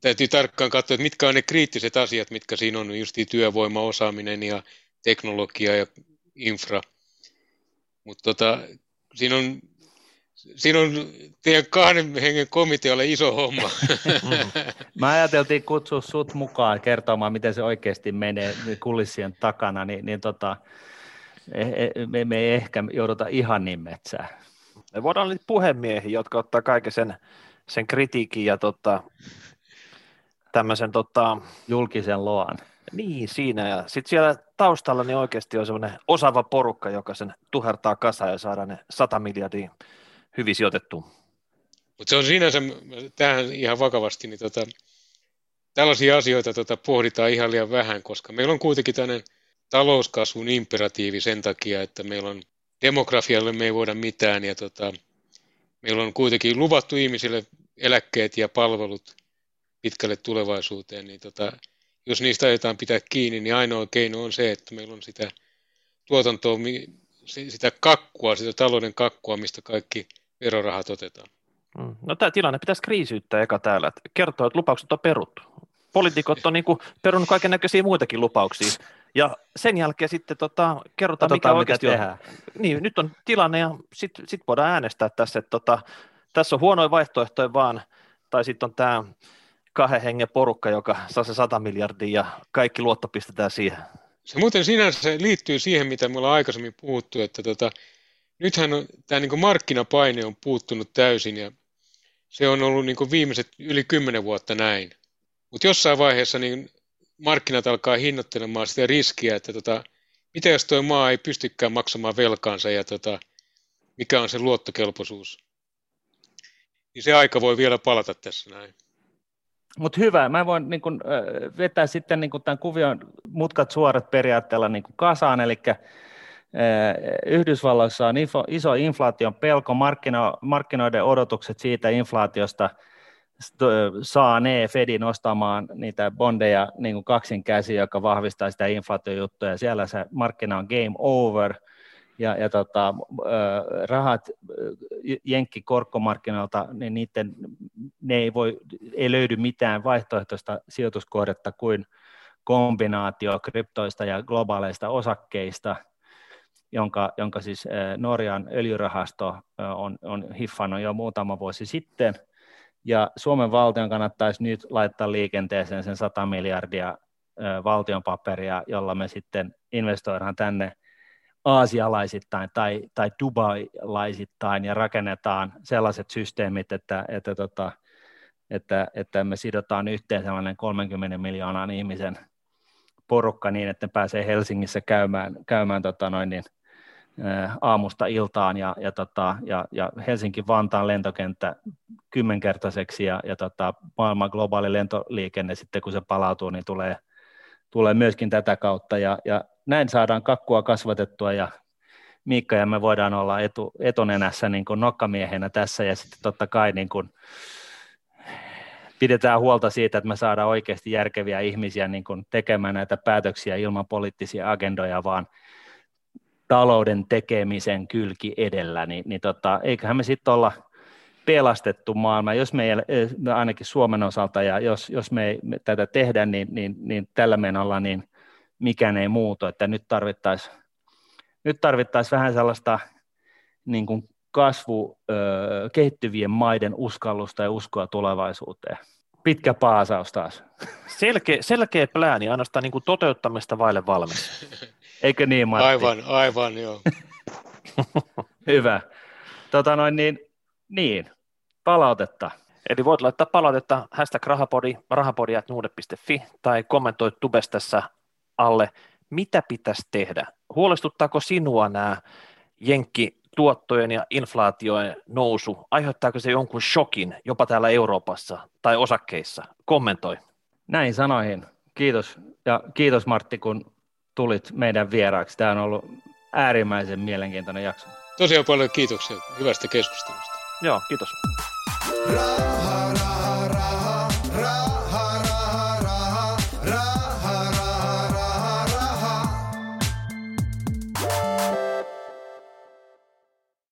täytyy tarkkaan katsoa, että mitkä on ne kriittiset asiat, mitkä siinä on, justiin työvoima, osaaminen ja teknologia ja infra. Mutta siinä on teidän 2 hengen komitealle iso homma. Mä ajateltiin kutsua sut mukaan kertomaan, miten se oikeasti menee kulissien takana, me ei ehkä jouduta ihan niin metsään. Me voidaan olla puhemiehiä, jotka ottaa kaiken sen kritiikin ja tämmöisen julkisen loan. Niin, siinä. Ja sitten siellä taustalla niin oikeasti on semmoinen osaava porukka, joka sen tuhertaa kasaan ja saadaan ne 100 miljardia hyvin sijoitettua. Mutta se on sinänsä, tämähän ihan vakavasti, niin tällaisia asioita pohditaan ihan liian vähän, koska meillä on kuitenkin tämmöinen talouskasvun imperatiivi sen takia, että meillä on demografialle me ei voida mitään ja meillä on kuitenkin luvattu ihmisille eläkkeet ja palvelut pitkälle tulevaisuuteen, niin jos niistä aiotaan pitää kiinni, niin ainoa keino on se, että meillä on sitä tuotantoa, sitä kakkua, sitä talouden kakkua, mistä kaikki verorahat otetaan. No tämä tilanne pitäisi kriisiyttää eka täällä, että kertoo, että lupaukset on peruttu. Poliitikot on perunut kaiken näköisiä muitakin lupauksia. Ja sen jälkeen sitten kerrotaan, mikä oikeasti tehdään. Niin, nyt on tilanne ja sitten voidaan äänestää tässä, että tässä on huonoja vaihtoehtoja vaan, tai sitten on tämä 2 hengen porukka, joka saa se 100 miljardia ja kaikki luotto pistetään siihen. Se muuten sinänsä liittyy siihen, mitä me ollaan aikaisemmin puhuttu, että nythän on, tämä niin kuin markkinapaine on puuttunut täysin ja se on ollut niin kuin viimeiset yli 10 vuotta näin. Mutta jossain vaiheessa niin markkinat alkaa hinnoittelemaan sitä riskiä, että mitä jos tuo maa ei pystykään maksamaan velkaansa ja mikä on se luottokelpoisuus. Niin se aika voi vielä palata tässä näin. Mutta hyvä, mä voin vetää sitten tämän kuvion mutkat suorat periaatteella kasaan, eli Yhdysvalloissa on iso inflaation pelko, markkinoiden odotukset siitä inflaatiosta saanee Fedin ostamaan niitä bondeja niin kaksin käsiin, joka vahvistaa sitä inflaatiojuttua, ja siellä se markkina on game over, ja rahat jenkkikorkkomarkkinoilta, niin ei löydy mitään vaihtoehtoista sijoituskohdetta kuin kombinaatio kryptoista ja globaaleista osakkeista, jonka siis Norjan öljyrahasto on hiffannut jo muutama vuosi sitten. Ja Suomen valtion kannattaisi nyt laittaa liikenteeseen sen 100 miljardia valtion paperia, jolla me sitten investoidaan tänne aasialaisittain tai dubailaisittain ja rakennetaan sellaiset systeemit, että me sidotaan yhteen sellainen 30 miljoonan ihmisen porukka niin, että ne pääsee Helsingissä käymään aamusta iltaan ja Helsinki-Vantaan lentokenttä 10-kertaiseksi ja maailman globaali lentoliikenne sitten kun se palautuu, niin tulee myöskin tätä kautta ja näin saadaan kakkua kasvatettua ja Miikka ja me voidaan olla etunenässä niin kuin nokkamiehenä tässä ja sitten totta kai niin kuin pidetään huolta siitä, että me saadaan oikeasti järkeviä ihmisiä niin kuin tekemään näitä päätöksiä ilman poliittisia agendoja vaan talouden tekemisen kylki edellä, eiköhän me sitten olla pelastettu maailma, jos me ei, ainakin Suomen osalta, ja jos me ei tätä tehdä, niin tällä menolla niin mikään ei muutu, että nyt tarvittaisiin vähän sellaista niin kuin kehittyvien maiden uskallusta ja uskoa tulevaisuuteen. Pitkä paasaus taas. Selkeä plääni, ainoastaan niin kuin toteuttamista vaille valmis. Eikö niin, Martti? Aivan, joo. Hyvä. Niin, palautetta. Eli voit laittaa palautetta #rahapodi, rahapodi@nuude.fi tai kommentoi Tubestessa alle, mitä pitäisi tehdä. Huolestuttaako sinua nämä jenkkituottojen ja inflaatiojen nousu? Aiheuttaako se jonkun shokin jopa täällä Euroopassa tai osakkeissa? Kommentoi. Näin sanoihin. Kiitos. Ja kiitos Martti, kun tulit meidän vieraaksi. Tämä on ollut äärimmäisen mielenkiintoinen jakso. Tosiaan paljon kiitoksia hyvästä keskustelusta. Joo, kiitos.